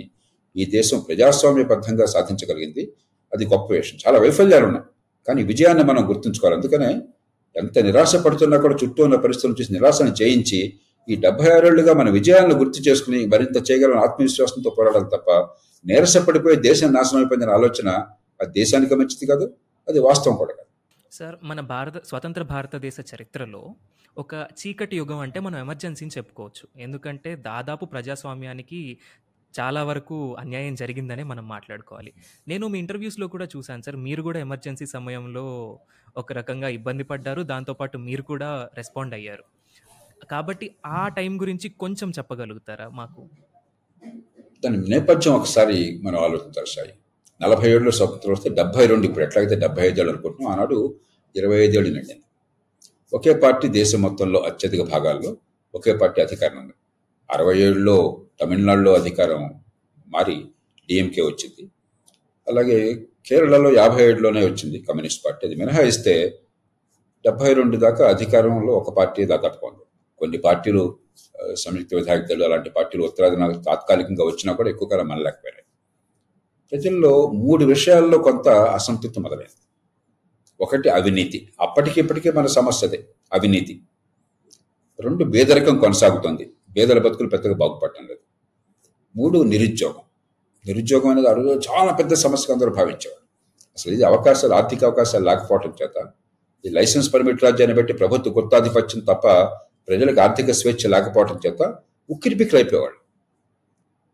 ఈ దేశం ప్రజాస్వామ్యబద్ధంగా సాధించగలిగింది. అది గొప్ప విషయం. చాలా వైఫల్యాలు ఉన్నాయి, కానీ విజయాన్ని మనం గుర్తుంచుకోవాలి. అందుకనే ఎంత నిరాశ పడుతున్నా కూడా చుట్టూ ఉన్న పరిస్థితులను చూసి నిరాశను చేయించి ఈ డెబ్బై ఆరేళ్లుగా మన విజయాలను గుర్తు చేసుకుని మరింత చేయగలని ఆత్మవిశ్వాసంతో పోరాడాలి తప్ప నీరసపడిపోయి దేశం నాశనం అయిపోయిందనే ఆలోచన అది దేశానికి మంచిది కాదు, అది వాస్తవం కూడా కాదు. సార్, మన భారత స్వతంత్ర భారతదేశ చరిత్రలో ఒక చీకటి యుగం అంటే మనం ఎమర్జెన్సీని చెప్పుకోవచ్చు. ఎందుకంటే దాదాపు ప్రజాస్వామ్యానికి చాలా వరకు అన్యాయం జరిగిందనే మనం మాట్లాడుకోవాలి. నేను మీ ఇంటర్వ్యూస్లో కూడా చూశాను సార్, మీరు కూడా ఎమర్జెన్సీ సమయంలో ఒక రకంగా ఇబ్బంది పడ్డారు, దాంతోపాటు మీరు కూడా రెస్పాండ్ అయ్యారు. కాబట్టి ఆ టైం గురించి కొంచెం చెప్పగలుగుతారా మాకు? దాని నేపథ్యం ఒకసారి మనం ఆలోచించాలి. సాయి నలభై ఏడులో స్వతంత్రం వస్తే డెబ్బై రెండు, ఇప్పుడు ఎట్లాగైతే డెబ్బై ఐదు ఏళ్ళు అనుకుంటున్నాం, ఆనాడు ఇరవై ఐదు ఏళ్ళు నిండింది. ఒకే పార్టీ దేశం మొత్తంలో అత్యధిక భాగాల్లో ఒకే పార్టీ అధికారం ఉంది. అరవై ఏడులో తమిళనాడులో అధికారం మారి డిఎంకే వచ్చింది. అలాగే కేరళలో యాభై ఏడులోనే వచ్చింది కమ్యూనిస్ట్ పార్టీ. అది మినహాయిస్తే డెబ్బై రెండు దాకా అధికారంలో ఒక పార్టీ దాదాపు ఉంది. కొన్ని పార్టీలు సంయుక్త విధాయక దళం అలాంటి పార్టీలు ఉత్తరాదిన తాత్కాలికంగా వచ్చినా కూడా ఎక్కువ కాలం మనలేకపోయాయి. ప్రజల్లో మూడు విషయాల్లో కొంత అసంతృప్తి మొదలైంది. ఒకటి అవినీతి, అప్పటికిప్పటికే మన సమస్యదే అవినీతి. రెండు, బేదరికం కొనసాగుతుంది, బేదల బతుకులు పెద్దగా బాగుపడటం లేదు. మూడు, నిరుద్యోగం. నిరుద్యోగం అనేది అడుగు చాలా పెద్ద సమస్యగా అందరూ భావించేవారు. అసలు ఇది అవకాశాలు, ఆర్థిక అవకాశాలు లేకపోవటం చేత, ఈ లైసెన్స్ పర్మిట్ రాజ్యాన్ని బట్టి ప్రభుత్వ గుత్తాధిపత్యం తప్ప ప్రజలకు ఆర్థిక స్వేచ్ఛ లేకపోవటం చేత ఉక్కిరి బిక్కిరి అయిపోయేవాళ్ళు.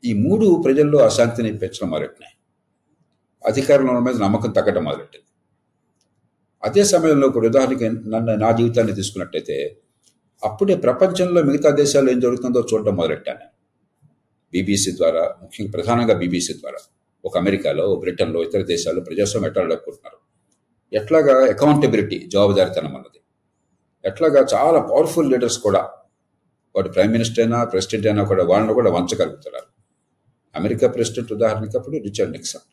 ఈ మూడు ప్రజల్లో అశాంతిని పెంచడం మొదలెట్టినాయి, అధికారంలో మీద నమ్మకం తగ్గడం మొదలెట్టింది. అదే సమయంలో ఇప్పుడు ఉదాహరణకి నన్ను నా జీవితాన్ని తీసుకున్నట్టయితే అప్పుడే ప్రపంచంలో మిగతా దేశాల్లో ఏం జరుగుతుందో చూడడం మొదలెట్టాను. బీబీసీ ద్వారా, ముఖ్యంగా ప్రధానంగా బీబీసీ ద్వారా ఒక అమెరికాలో, బ్రిటన్లో, ఇతర దేశాల్లో ప్రజాస్వామ్యం ఎట్లా లేకుంటున్నారు, ఎట్లాగా అకౌంటబిలిటీ, జవాబుదారితనం అన్నది, ఎట్లాగా చాలా పవర్ఫుల్ లీడర్స్ కూడా వాటి ప్రైమ్ మినిస్టర్ అయినా ప్రెసిడెంట్ అయినా కూడా వాళ్ళని కూడా వంచగలుగుతున్నారు. అమెరికా ప్రెసిడెంట్ ఉదాహరణకి అప్పుడు రిచర్డ్ నిక్సన్.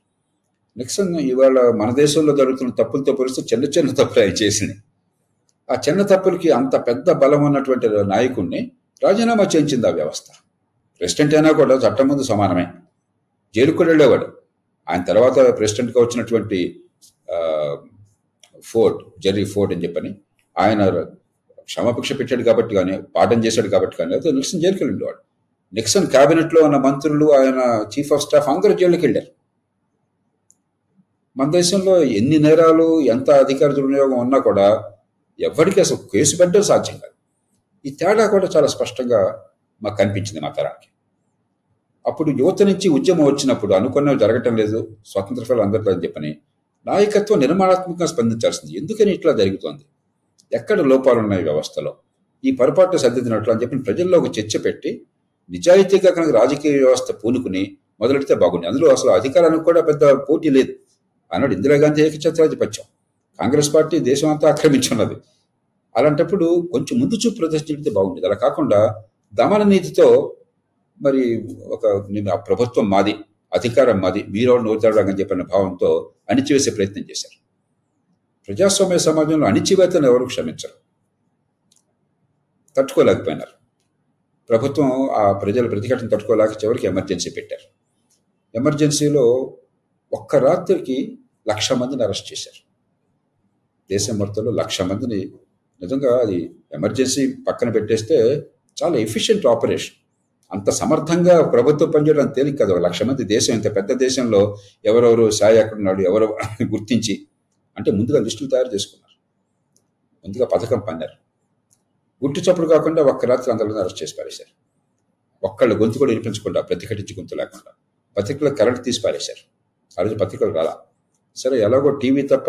నిక్సన్ ఇవాళ మన దేశంలో జరుగుతున్న తప్పులతో పోలిస్తే చిన్న చిన్న తప్పులు ఆయన చేసినాయి. ఆ చిన్న తప్పులకి అంత పెద్ద బలం ఉన్నటువంటి నాయకుడిని రాజీనామా చేయించింది ఆ వ్యవస్థ. ప్రెసిడెంట్ అయినా కూడా చట్టం ముందు సమానమే, జైలుకు వెళ్ళేవాడు. ఆయన తర్వాత ప్రెసిడెంట్గా వచ్చినటువంటి ఫోర్డ్, జెర్రీ ఫోర్డ్ అని చెప్పని, ఆయన క్షమాపక్ష పెట్టాడు కాబట్టి కానీ, పాఠం చేశాడు కాబట్టి కానీ, లేకపోతే నిక్సన్ జైలుకి వెళ్ళేవాడు. నిక్సన్ క్యాబినెట్లో ఉన్న మంత్రులు, ఆయన చీఫ్ ఆఫ్ స్టాఫ్ అందరూ జైలుకి వెళ్ళారు. మన దేశంలో ఎన్ని నేరాలు, ఎంత అధికార దుర్వినియోగం ఉన్నా కూడా ఎవరికి అసలు కేసు పెట్టడం సాధ్యం కాదు. ఈ తేడా కూడా చాలా స్పష్టంగా మాకు కనిపించింది మా తరానికి. అప్పుడు యువత నుంచి ఉద్యమం వచ్చినప్పుడు అనుకున్నవి జరగటం లేదు, స్వతంత్ర ఫలం అందట్లేదని చెప్పని నాయకత్వం నిర్మాణాత్మకంగా స్పందించాల్సింది. ఎందుకని ఇట్లా జరుగుతోంది, ఎక్కడ లోపాలు ఉన్నాయి వ్యవస్థలో, ఈ పొరపాటు సర్దిద్దినట్లు అని చెప్పి ప్రజల్లో ఒక చర్చ పెట్టి నిజాయితీగా కనుక రాజకీయ వ్యవస్థ పూనుకుని మొదలెడితే బాగుంది. అందులో అసలు అధికారానికి కూడా పెద్ద పోటీ లేదు. అన్నాడు ఇందిరాగాంధీ ఏకఛత్రాధిపత్యం, కాంగ్రెస్ పార్టీ దేశం అంతా ఆక్రమించున్నది. అలాంటప్పుడు కొంచెం ముందు చూపు ప్రదర్శించితే బాగుండేది. అలా కాకుండా దమన నీతితో మరి ఒక నేను ఆ ప్రభుత్వం మాది, అధికారం మాది, మీరు నోతాడని చెప్పిన భావంతో అణిచివేసే ప్రయత్నం చేశారు. ప్రజాస్వామ్య సమాజంలో అణిచివేతను ఎవరు క్షమించరు, తట్టుకోలేకపోయినారు. ప్రభుత్వం ఆ ప్రజల ప్రతిఘటన తట్టుకోలేక చివరికి ఎమర్జెన్సీ పెట్టారు. ఎమర్జెన్సీలో ఒక్క రాత్రికి లక్ష మందిని అరెస్ట్ చేశారు. దేశం మొత్తంలో లక్ష మందిని నిజంగా అది ఎమర్జెన్సీ పక్కన పెట్టేస్తే చాలా ఎఫిషియెంట్ ఆపరేషన్. అంత సమర్థంగా ప్రభుత్వం పనిచేయడం తేలిక కదా. ఒక లక్ష మంది దేశం, ఇంత పెద్ద దేశంలో ఎవరెవరు సాయి ఎక్కడున్నాడు ఎవరు గుర్తించి, అంటే ముందుగా లిస్టులు తయారు చేసుకున్నారు, ముందుగా పథకం పన్నారు. గుట్టు చప్పుడు కాకుండా ఒక్క రాత్రి అందరిని అరెస్ట్ చేసి పారేశారు. ఒక్కళ్ళు గొంతు కూడా వినిపించకుండా, ప్రతిఘటించి గొంతు లేకుండా పత్రికలు కరెంట్ తీసి పారేశారు. ఆ రోజు పత్రికలు రాలా. సరే ఎలాగో టీవీ తప్ప,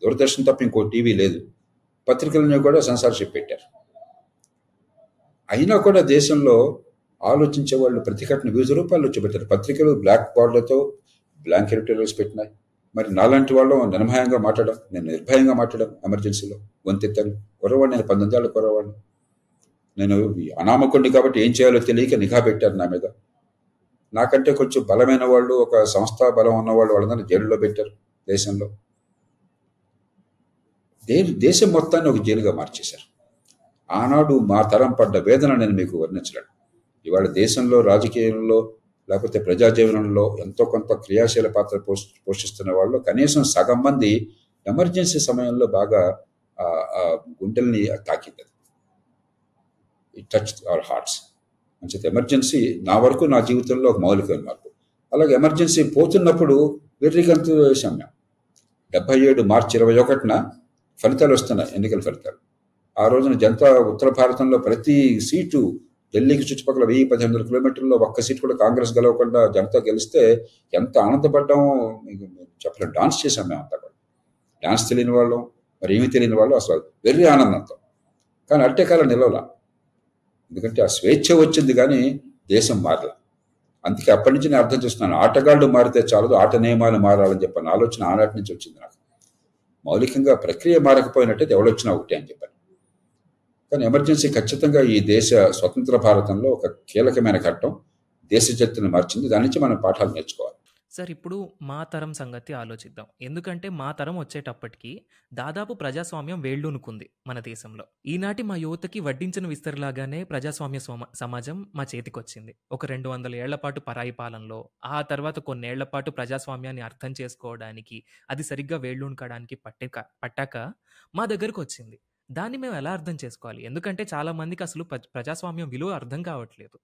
దూరదర్శన్ తప్ప ఇంకో టీవీ లేదు. పత్రికలను కూడా సెన్సార్షిప్ పెట్టారు. అయినా కూడా దేశంలో ఆలోచించే వాళ్ళు ప్రతిఘటన వివిధ రూపాయలు వచ్చి పత్రికలు బ్లాక్ బోర్డులతో బ్లాంక్ ఎడిటోరియల్స్ పెట్టినాయి. మరి నాలాంటి వాళ్ళు నిర్భయంగా మాట్లాడడం, నేను నిర్భయంగా మాట్లాడడం ఎమర్జెన్సీలో గొంతెత్తాను. కురవాడిని, నేను పంతొమ్మిది ఏళ్ళ కురవాడిని, నేను అనామకుడిని కాబట్టి ఏం చేయాలో తెలియక నిఘా పెట్టారు నా మీద. నాకంటే కొంచెం బలమైన వాళ్ళు, ఒక సంస్థా బలం ఉన్నవాళ్ళు, వాళ్ళందరినీ జైలులో పెట్టారు దేశంలో. దే దేశం మొత్తాన్ని ఒక జైలుగా మార్చేశారు. ఆనాడు మా తరం పడ్డ వేదన నేను మీకు వర్ణించలేను. ఇవాళ దేశంలో రాజకీయంలో లేకపోతే ప్రజాజీవనంలో ఎంతో కొంత క్రియాశీల పాత్ర పోషిస్తున్న వాళ్ళు కనీసం సగం మంది ఎమర్జెన్సీ సమయంలో బాగా గుండెల్ని తాకింది, ఇట్ టచ్ అవర్ హార్ట్స్. మంచిది. ఎమర్జెన్సీ నా వరకు నా జీవితంలో ఒక మౌలికమైన మార్పు. అలాగే ఎమర్జెన్సీ పోతున్నప్పుడు వెర్రికంతు వేశాం మేము. డెబ్బై ఏడు మార్చి ఇరవై ఒకటిన ఫలితాలు వస్తున్నాయి, ఎన్నికల ఫలితాలు. ఆ రోజున జనతా ఉత్తర భారతంలో ప్రతి సీటు, ఢిల్లీకి చుట్టుపక్కల వెయ్యి పద్దెనిమిది వందల కిలోమీటర్లో ఒక్క సీటు కూడా కాంగ్రెస్ గెలవకుండా జనతా గెలిస్తే ఎంత ఆనందపడ్డామో మీకు చెప్పలేదు. డాన్స్ చేశాం మేము అంతా కూడా. డాన్స్ తెలియని వాళ్ళం, మరి ఏమీ తెలియని వాళ్ళు, అసలు వెర్రి ఆనందంతో. కానీ అట్టే కాలం నిలవలా, ఎందుకంటే ఆ స్వేచ్ఛ వచ్చింది కానీ దేశం మారలే. అందుకే అప్పటి నుంచి నేను అర్థం చేస్తున్నాను, ఆటగాళ్ళు మారితే చాలదు, ఆట నియమాలు మారాలని చెప్పాను. ఆలోచన ఆనాటి నుంచి వచ్చింది నాకు. మౌలికంగా ప్రక్రియ మారకపోయినట్టయితే ఎవడొచ్చినా ఒకటే అని చెప్పాను. కానీ ఎమర్జెన్సీ ఖచ్చితంగా ఈ దేశ స్వతంత్ర భారతంలో ఒక కీలకమైన ఘట్టం, దేశ చరిత్రను మార్చింది. దాని నుంచి మనం పాఠాలు నేర్చుకోవాలి. సార్, ఇప్పుడు మా తరం సంగతి ఆలోచిద్దాం. ఎందుకంటే మా తరం వచ్చేటప్పటికి దాదాపు ప్రజాస్వామ్యం వేళ్ళూనుకుంది మన దేశంలో. ఈనాటి మా యువతకి వడ్డించిన విస్తరలాగానే ప్రజాస్వామ్య సమాజం మా చేతికొచ్చింది. ఒక రెండు వందల ఏళ్ల పాటు పరాయి పాలనలో, ఆ తర్వాత కొన్నేళ్ల పాటు ప్రజాస్వామ్యాన్ని అర్థం చేసుకోవడానికి, అది సరిగ్గా వేళ్ళూనుకడానికి పట్టిక పట్టాక మా దగ్గరకు వచ్చింది. దాన్ని మేము ఎలా అర్థం చేసుకోవాలి? ఎందుకంటే చాలా మందికి అసలు ప్రజాస్వామ్యం విలువ అర్థం కావట్లేదు.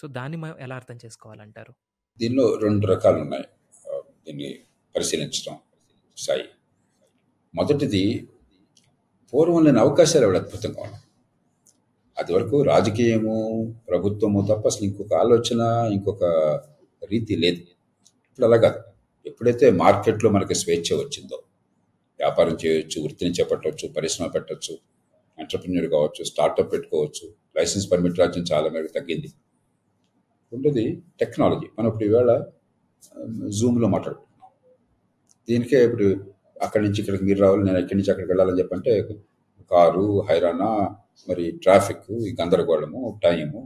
సో దాన్ని మేము ఎలా అర్థం చేసుకోవాలంటారు? దీనిలో రెండు రకాలు ఉన్నాయి దీన్ని పరిశీలించడం సాయి. మొదటిది, పూర్వం లేని అవకాశాలు అవి అద్భుతంగా ఉన్నాయి. అది వరకు రాజకీయము, ప్రభుత్వము తప్ప అసలు ఇంకొక ఆలోచన, ఇంకొక రీతి లేదు. ఇప్పుడు అలా కాదు. ఎప్పుడైతే మార్కెట్లో మనకి స్వేచ్ఛ వచ్చిందో, వ్యాపారం చేయవచ్చు, వృత్తిని చేపట్టవచ్చు, పరిశ్రమ పెట్టవచ్చు, ఎంటర్ప్రెన్యూర్ కావచ్చు, స్టార్ట్అప్ పెట్టుకోవచ్చు. లైసెన్స్ పర్మిట్ రాజ్యం చాలా మేరకు తగ్గింది. ఉండేది టెక్నాలజీ. మనం ఇప్పుడు ఈవేళ జూమ్లో మాట్లాడుకుంటున్నాం. దీనికే ఇప్పుడు అక్కడి నుంచి ఇక్కడికి మీరు రావాలి, నేను ఇక్కడి నుంచి అక్కడికి వెళ్ళాలని చెప్పంటే కారు హైరాణ, మరి ట్రాఫిక్, ఈ గందరగోళము, టైము,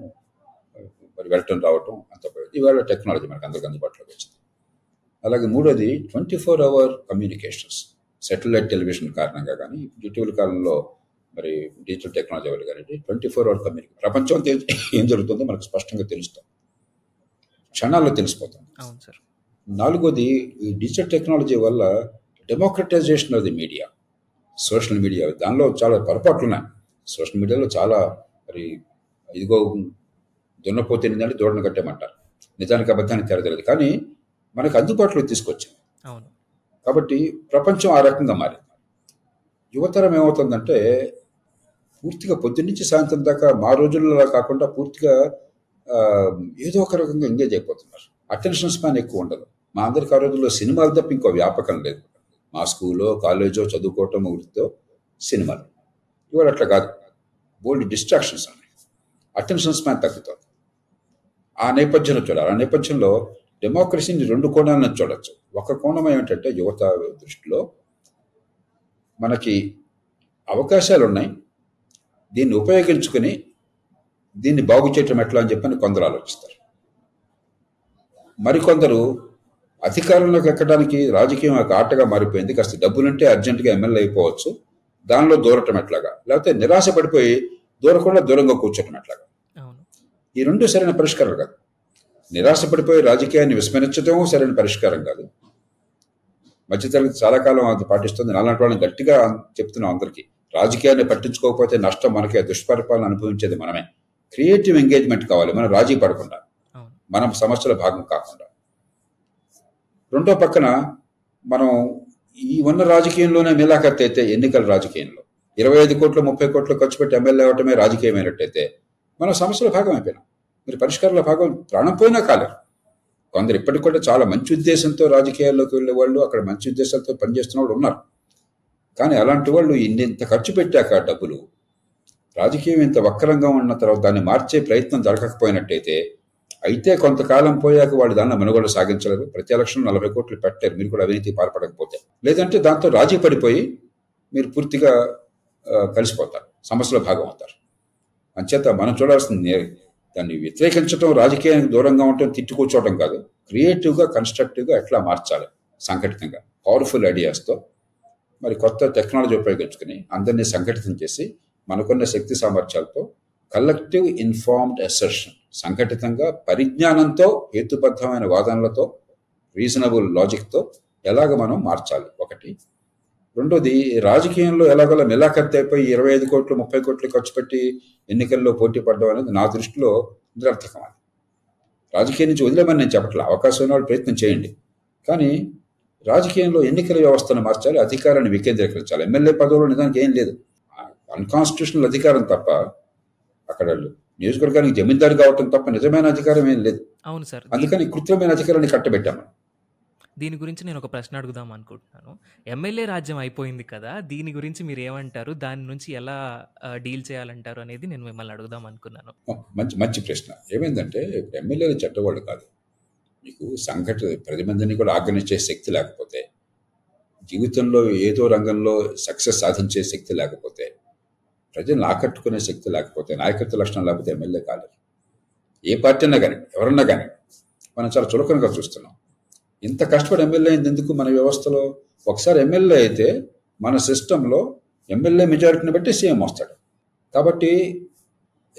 మరి వెళ్ళటం రావటం అంత. ఈవేళ టెక్నాలజీ మనకు అందరికీ అందుబాటులోకి వచ్చింది. అలాగే మూడోది, twenty four hour communications, satellite television కారణంగా కానీ, ఇటీవల కాలంలో మరి డిజిటల్ టెక్నాలజీ వల్ల కానీ ట్వంటీ ఫోర్ అవర్ కమ్యూనికేషన్. ప్రపంచం అంతా ఏం జరుగుతుందో మనకు స్పష్టంగా తెలుస్తాం, క్షణాల్లో తెలిసిపోతుంది. అవును సార్. నాలుగోది, ఈ డిజిటల్ టెక్నాలజీ వల్ల democratisation of the media, social media. దానిలో చాలా పొరపాట్లు ఉన్నాయి. సోషల్ మీడియాలో చాలా మరి ఇదిగో దున్నపోతే ఏంటంటే దూడను కట్టేమంటారు. నిజానికి అబద్ధానికి తెరదలేదు, కానీ మనకు అందుబాటులో తీసుకొచ్చింది. అవును. కాబట్టి ప్రపంచం ఆ రకంగా మారింది. యువతరం ఏమవుతుందంటే పూర్తిగా పొద్దున్నుంచి సాయంత్రం దాకా మా రోజుల్లో కాకుండా పూర్తిగా ఏదో ఒక రకంగా ఎంగేజ్ అయిపోతున్నారు. అటెన్షన్ స్పాన్ ఎక్కువ ఉండదు. మా అందరికి ఆ రోజుల్లో సినిమాలు తప్ప ఇంకో వ్యాపకం లేదు. మా స్కూల్లో, కాలేజో, చదువుకోవటం, వృత్తితో సినిమాలు. ఇవాళ అట్లా కాదు, బోల్డ్ డిస్ట్రాక్షన్స్ ఉన్నాయి, అటెన్షన్ స్పాన్ తగ్గుతుంది. ఆ నేపథ్యంలో చూడాలి. ఆ నేపథ్యంలో డెమోక్రసీని రెండు కోణాలను చూడవచ్చు. ఒక కోణం ఏమిటంటే, యువత దృష్టిలో మనకి అవకాశాలు ఉన్నాయి, దీన్ని ఉపయోగించుకుని దీన్ని బాగు చేయటం ఎట్లా అని చెప్పని కొందరు ఆలోచిస్తారు. మరికొందరు అధికారంలోకి ఎక్కడానికి రాజకీయం ఒక ఆటగా మారిపోయింది, కాస్త డబ్బులుంటే అర్జెంటుగా ఎమ్మెల్యే అయిపోవచ్చు, దానిలో దూరటం ఎట్లాగా, లేకపోతే నిరాశ పడిపోయి దూరకుండా దూరంగా కూర్చోటం ఎట్లాగా. ఈ రెండు సరైన పరిష్కారాలు కాదు. నిరాశపడిపోయి రాజకీయాన్ని విస్మరించడం సరైన పరిష్కారం కాదు. మధ్యతరగతి చాలా కాలం అది పాటిస్తుంది. నాలాంటి వాళ్ళని గట్టిగా చెప్తున్నాం అందరికీ, రాజకీయాన్ని పట్టించుకోకపోతే నష్టం మనకే, దుష్పరిపాలన అనుభవించేది మనమే. క్రియేటివ్ ఎంగేజ్మెంట్ కావాలి, మనం రాజీ పడకుండా, మనం సమస్యల భాగం కాకుండా. రెండో పక్కన మనం ఈ ఉన్న రాజకీయంలోనే మిలాఖత్ అయితే, ఎన్నికల రాజకీయంలో ఇరవై ఐదు కోట్లు ముప్పై కోట్లు ఖర్చు పెట్టి ఎమ్మెల్యే అవటమే రాజకీయమైనట్టయితే మనం సమస్యల భాగం అయిపోయినాం. మీరు పరిష్కారాల భాగం ప్రాణం పోయినా కాలేరు. కొందరు ఇప్పటికి కూడా చాలా మంచి ఉద్దేశంతో రాజకీయాల్లోకి వెళ్ళే వాళ్ళు, అక్కడ మంచి ఉద్దేశాలతో పనిచేస్తున్న వాళ్ళు ఉన్నారు. కానీ అలాంటి వాళ్ళు ఇంత ఖర్చు పెట్టాక డబ్బులు, రాజకీయం ఇంత వక్రంగా ఉన్న తర్వాత దాన్ని మార్చే ప్రయత్నం జరగకపోయినట్టయితే, అయితే కొంతకాలం పోయాక వాళ్ళు దాన్ని మనుగోలు సాగించలేరు. ప్రతి ఎలక్షన్ నలభై కోట్లు పెట్టారు, మీరు కూడా అవినీతి పాల్పడకపోతే. లేదంటే దాంతో రాజీ పడిపోయి మీరు పూర్తిగా కలిసిపోతారు, సమస్యలో భాగం అవుతారు. అంచేత మనం చూడాల్సింది దాన్ని వ్యతిరేకించడం, రాజకీయానికి దూరంగా ఉండటం, తిట్టుకూర్చోవడం కాదు, క్రియేటివ్గా కన్స్ట్రక్టివ్గా ఎట్లా మార్చాలి సంఘటితంగా పవర్ఫుల్ ఐడియాస్తో, మరి కొత్త టెక్నాలజీ ఉపయోగించుకుని అందరినీ సంఘటితం చేసి మనకున్న శక్తి సామర్థ్యాలతో కలెక్టివ్ ఇన్ఫార్మ్డ్ అసర్షన్, సంఘటితంగా పరిజ్ఞానంతో హేతుబద్ధమైన వాదనలతో రీజనబుల్ లాజిక్తో ఎలాగ మనం మార్చాలి ఒకటి. రెండోది, రాజకీయంలో ఎలాగోలా మిలాఖత్ అయిపోయి ఇరవై ఐదు కోట్లు ముప్పై కోట్లు ఖర్చు పెట్టి ఎన్నికల్లో పోటీ పడడం అనేది నా దృష్టిలో నిరర్థకం. అది రాజకీయం నుంచి వదిలేమని నేను చెప్పట్లే, అవకాశం ఉన్న వాళ్ళు ప్రయత్నం చేయండి, కానీ రాజకీయంలో ఎన్నికల వ్యవస్థను మార్చాలి, అధికారాన్ని వికేంద్రీకరించాలి. ఎమ్మెల్యే పదవులు నిజానికి ఏం లేదు, అన్కాన్స్టిట్యూషనల్ అధికారం తప్ప, అక్కడ నియోజకవర్గానికి జమీందారు కావటం తప్ప నిజమైన అధికారం ఏం లేదు. అవును సార్, అందుకని కృత్రిమైన అధికారాన్ని కట్టబెట్టాము. దీని గురించి నేను ఒక ప్రశ్న అడుగుదాం అనుకుంటున్నాను. ఎమ్మెల్యే రాజ్యం అయిపోయింది కదా, దీని గురించి మీరు ఏమంటారు, దాని నుంచి ఎలా డీల్ చేయాలంటారు అనేది నేను మిమ్మల్ని అడుగుదాం అనుకున్నాను. మంచి మంచి ప్రశ్న. ఏమైందంటే ఎమ్మెల్యేలు చెడ్డవాళ్ళు కాదు, మీకు సంఘటన పది మందిని కూడా ఆర్గనైజ్ చేసే శక్తి లేకపోతే, జీవితంలో ఏదో రంగంలో సక్సెస్ సాధించే శక్తి లేకపోతే, ప్రజలను ఆకట్టుకునే శక్తి లేకపోతే, నాయకత్వ లక్షణం లేకపోతే ఎమ్మెల్యే కాలేదు. ఏ పార్టీ అన్నా కానీ ఎవరన్నా కానీ మనం చాలా చులకనగా చూస్తున్నాం. ఇంత కష్టపడి ఎమ్మెల్యే అయింది ఎందుకు మన వ్యవస్థలో? ఒకసారి ఎమ్మెల్యే అయితే మన సిస్టంలో ఎమ్మెల్యే మెజారిటీని బట్టి సీఎం వస్తాడు. కాబట్టి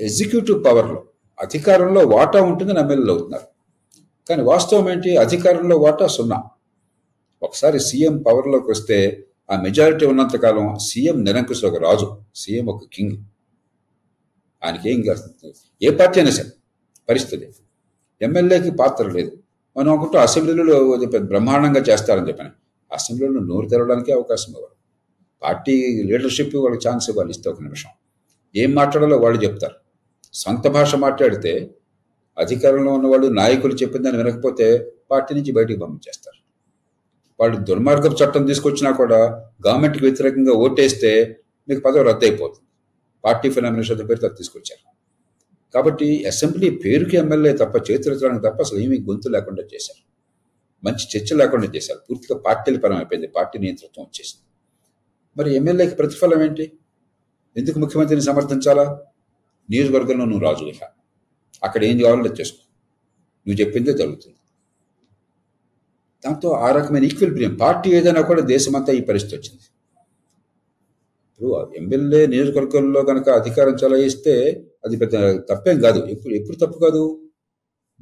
ఎగ్జిక్యూటివ్ పవర్లో అధికారంలో వాటా ఉంటుందని ఎమ్మెల్యేలు అవుతున్నారు, కానీ వాస్తవం ఏంటి? అధికారంలో వాటా సున్నా. ఒకసారి సీఎం పవర్లోకి వస్తే ఆ మెజారిటీ ఉన్నంతకాలం సీఎం నిరంకుశుడు, ఒక రాజు, సీఎం ఒక కింగ్. ఆయనకి ఏం కాదు, ఏ పార్టీ అయినా సరే పరిస్థితి. ఎమ్మెల్యేకి పాత్ర లేదు. మనం అనుకుంటూ అసెంబ్లీలో బ్రహ్మాండంగా చేస్తారని చెప్పాను, అసెంబ్లీలో నోరు తెరవడానికి అవకాశం ఇవ్వాలి, పార్టీ లీడర్షిప్ వాళ్ళకి ఛాన్స్ ఇవ్వాలి. ఇస్తే ఒక నిమిషం ఏం మాట్లాడాలో వాళ్ళు చెప్తారు. సొంత భాష మాట్లాడితే అధికారంలో ఉన్న వాళ్ళు నాయకులు చెప్పిన దాన్ని వినకపోతే పార్టీ నుంచి బయటకు పంపించేస్తారు. వాళ్ళు దుర్మార్గపు చట్టం తీసుకొచ్చినా కూడా గవర్నమెంట్కి వ్యతిరేకంగా ఓటేస్తే మీకు పదవి రద్దు అయిపోతుంది. పార్టీ ఫినామినేషన్ పేరుతో తీసుకొచ్చారు. కాబట్టి అసెంబ్లీ పేరుకి ఎమ్మెల్యే తప్ప, చేతులెత్తడానికి తప్ప అసలు ఏమీ గొంతు లేకుండా చేశారు, మంచి చర్చ లేకుండా చేశారు, పూర్తిగా పార్టీల పరం అయిపోయింది, పార్టీ నియంతృత్వం వచ్చేసింది. మరి ఎమ్మెల్యేకి ప్రతిఫలం ఏంటి? ఎందుకు ముఖ్యమంత్రిని సమర్థించాలా? నియోజకవర్గంలో నువ్వు రాజు, ఇహ అక్కడ ఏం కావాలో చేసుకో, నువ్వు చెప్పిందే జరుగుతుంది. దాంతో ఆ రకమైన ఈక్విలిబ్రియం పార్టీ ఏదైనా కూడా దేశమంతా ఈ పరిస్థితి వచ్చింది. ఇప్పుడు ఎమ్మెల్యే నియోజకవర్గంలో కనుక అధికారం చలాయిస్తే అది పెద్ద తప్పేం కాదు. ఎప్పుడు ఎప్పుడు తప్పు కాదు,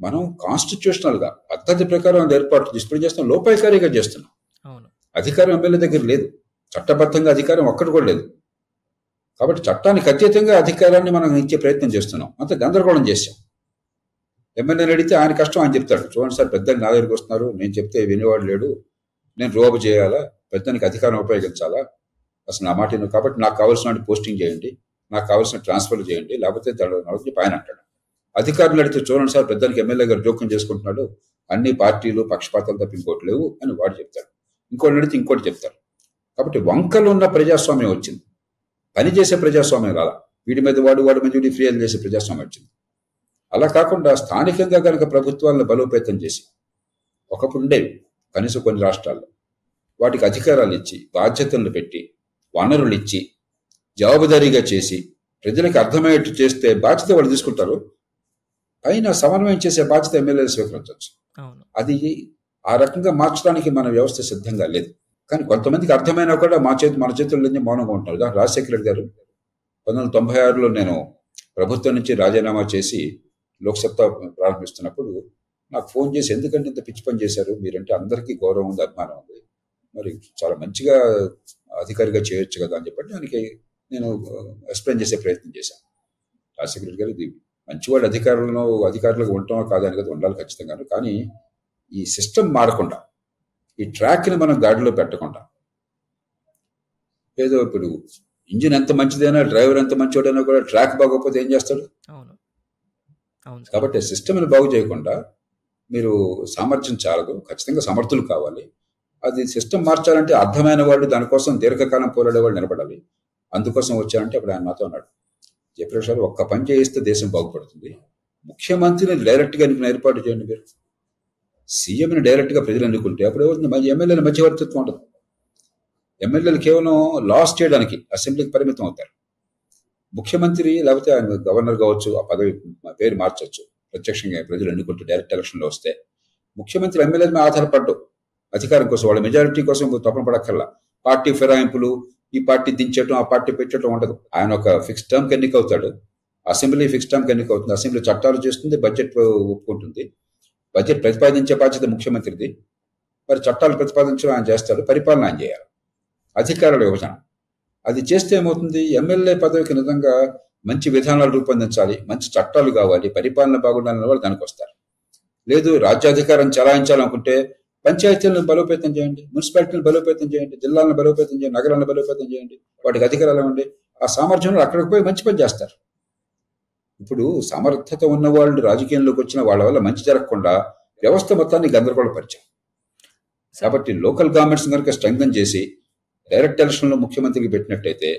మనం కాన్స్టిట్యూషనల్గా పద్ధతి ప్రకారం అది ఏర్పాటు డిస్ప్లే చేస్తున్నాం, లోపాయికారిగా చేస్తున్నాం. అవును, అధికారం ఎమ్మెల్యే దగ్గర లేదు, చట్టబద్ధంగా అధికారం ఒక్కటి కూడా లేదు. కాబట్టి చట్టానికి అతీతంగా అధికారాన్ని మనం ఇచ్చే ప్రయత్నం చేస్తున్నాం, అంత గందరగోళం చేసాం. ఎమ్మెల్యేని అడిగితే ఆయన కష్టం ఆయన చెప్తాడు, చూడండి సార్ పెద్దని నా దగ్గరికి వస్తున్నారు, నేను చెప్తే వినేవాడు లేడు, నేను రోబు చేయాలా, పెద్దానికి అధికారం ఉపయోగించాలా, అసలు నా మాట నేను కాబట్టి నాకు కావాల్సిన పోస్టింగ్ చేయండి, నాకు కావాల్సిన ట్రాన్స్ఫర్లు చేయండి, లేకపోతే నడిచి పైన అంటాడు. అధికారులు అడిగితే చూడండి సార్ పెద్దానికి ఎమ్మెల్యే గారు జోక్యం చేసుకుంటున్నాడు, అన్ని పార్టీలు పక్షపాతాలు తప్ప ఇంకోటి లేవు అని వాడు చెప్తాడు, ఇంకోటి నడిచి ఇంకోటి చెప్తారు. కాబట్టి వంకలు ఉన్న ప్రజాస్వామ్యం వచ్చింది, పనిచేసే ప్రజాస్వామ్యం రాలా, వీడి మీద వాడు వాడి మీద వీడి ఫిర్యాదు చేసే ప్రజాస్వామ్యం వచ్చింది. అలా కాకుండా స్థానికంగా కనుక ప్రభుత్వాలను బలోపేతం చేసి, ఒకప్పుడు ఉండేవి కనీసం కొన్ని రాష్ట్రాల్లో, వాటికి అధికారాలు ఇచ్చి బాధ్యతలను పెట్టి వనరులు ఇచ్చి జవాబుదారీగా చేసి ప్రజలకు అర్థమయ్యేట్టు చేస్తే బాధ్యత వాళ్ళు తీసుకుంటారు, పైన సమన్వయం చేసే బాధ్యత ఎమ్మెల్యేలు స్వీకరించవచ్చు. అది ఆ రకంగా మార్చడానికి మన వ్యవస్థ సిద్ధంగా లేదు. కానీ కొంతమందికి అర్థమైనా కూడా మా చేతి మన చేతుల్లోనే మౌనంగా ఉంటారు. దాని రాజశేఖర రెడ్డి గారు పంతొమ్మిది వందల తొంభై ఆరులో నేను ప్రభుత్వం నుంచి రాజీనామా చేసి లోక్సత్తా ప్రారంభిస్తున్నప్పుడు నాకు ఫోన్ చేసి, ఎందుకంటే ఇంత పిచ్చి పని చేశారు మీరంటే, అందరికీ గౌరవం ఉంది అభిమానం ఉంది, మరి చాలా మంచిగా అధికారిగా చేయొచ్చు కదా అని చెప్పి దానికి నేను ఎక్స్ప్లెయిన్ చేసే ప్రయత్నం చేశాను. రాజశేఖర రెడ్డి గారు ఇది మంచివాళ్ళు అధికారులను అధికారులకు ఉండటమో కాదని కదా, ఉండాలి ఖచ్చితంగాను, కానీ ఈ సిస్టమ్ మారకుండా ఈ ట్రాక్ని మనం గాడిలో పెట్టకుండా, ఏదో ఇప్పుడు ఇంజిన్ ఎంత మంచిదైనా డ్రైవర్ ఎంత మంచివాడైనా కూడా ట్రాక్ బాగోకపోతే ఏం చేస్తాడు? కాబట్టి సిస్టమ్ని బాగు చేయకుండా మీరు సామర్థ్యం చాలదు, ఖచ్చితంగా సమర్థులు కావాలి. అది సిస్టమ్ మార్చాలంటే అర్థమైన వాళ్ళు, దానికోసం దీర్ఘకాలం పోరాడే వాళ్ళు నిలబడాలి. అందుకోసం వచ్చారంటే అప్పుడు ఆయన నాతో అన్నాడు, జయప్రకాష్ గారు ఒక్క పని చేయిస్తే దేశం బాగుపడుతుంది, ముఖ్యమంత్రిని డైరెక్ట్గా ఎన్నికలు ఏర్పాటు చేయండి, మీరు సీఎంని డైరెక్ట్గా ప్రజలు ఎన్నుకుంటే అప్పుడు ఏమవుతుంది? ఎమ్మెల్యేల మధ్యవర్తిత్వం ఉండదు, ఎమ్మెల్యేలు కేవలం లాస్ చేయడానికి అసెంబ్లీకి పరిమితం అవుతారు. ముఖ్యమంత్రి లేకపోతే ఆయన గవర్నర్ కావచ్చు, ఆ పదవి పేరు మార్చవచ్చు ప్రత్యక్షంగా ప్రజలు ఎన్నుకుంటూ డైరెక్ట్ ఎలక్షన్లో వస్తే. ముఖ్యమంత్రి ఎమ్మెల్యేల మీద ఆధారపడ్డం అధికారం కోసం, వాళ్ళ మెజారిటీ కోసం తపన పడక్కల్లా. పార్టీ ఫిరాయింపులు, ఈ పార్టీ దించడం, ఆ పార్టీ పెట్టడం ఉండదు. ఆయన ఒక ఫిక్స్ టర్మ్కి ఎన్నికవుతాడు, అసెంబ్లీ ఫిక్స్ టర్మ్కి ఎన్నికవుతుంది, అసెంబ్లీ చట్టాలు చేస్తుంది, బడ్జెట్ ఒప్పుకుంటుంది. బడ్జెట్ ప్రతిపాదించే బాధ్యత ముఖ్యమంత్రిది. మరి చట్టాలు ప్రతిపాదించడం ఆయన చేస్తాడు, పరిపాలన ఆయన చేయాలి, అధికారుల విభజన. అది చేస్తే ఏమవుతుంది, ఎమ్మెల్యే పదవికి నిజంగా మంచి విధానాలు రూపొందించాలి, మంచి చట్టాలు కావాలి, పరిపాలన బాగుండాలని వాళ్ళు దానికి వస్తారు. లేదు రాజ్యాధికారం చలాయించాలనుకుంటే పంచాయతీలను బలోపేతం చేయండి, మున్సిపాలిటీలను బలోపేతం చేయండి, జిల్లాలను బలోపేతం చేయండి, నగరాలను బలోపేతం చేయండి, వాటికి అధికారాలు ఇవ్వండి. ఆ సామర్థ్యంలో అక్కడికి పోయి మంచి పని చేస్తారు. ఇప్పుడు సమర్థత ఉన్న వాళ్ళు రాజకీయంలోకి వచ్చిన వాళ్ళ వల్ల మంచి జరగకుండా వ్యవస్థ మొత్తాన్ని గందరగోళపరిచారు. కాబట్టి లోకల్ గవర్నమెంట్స్ కనుక స్ట్రెంగ్థన్ చేసి డైరెక్ట్ ఎలక్షన్లో ముఖ్యమంత్రికి పెట్టినట్టయితే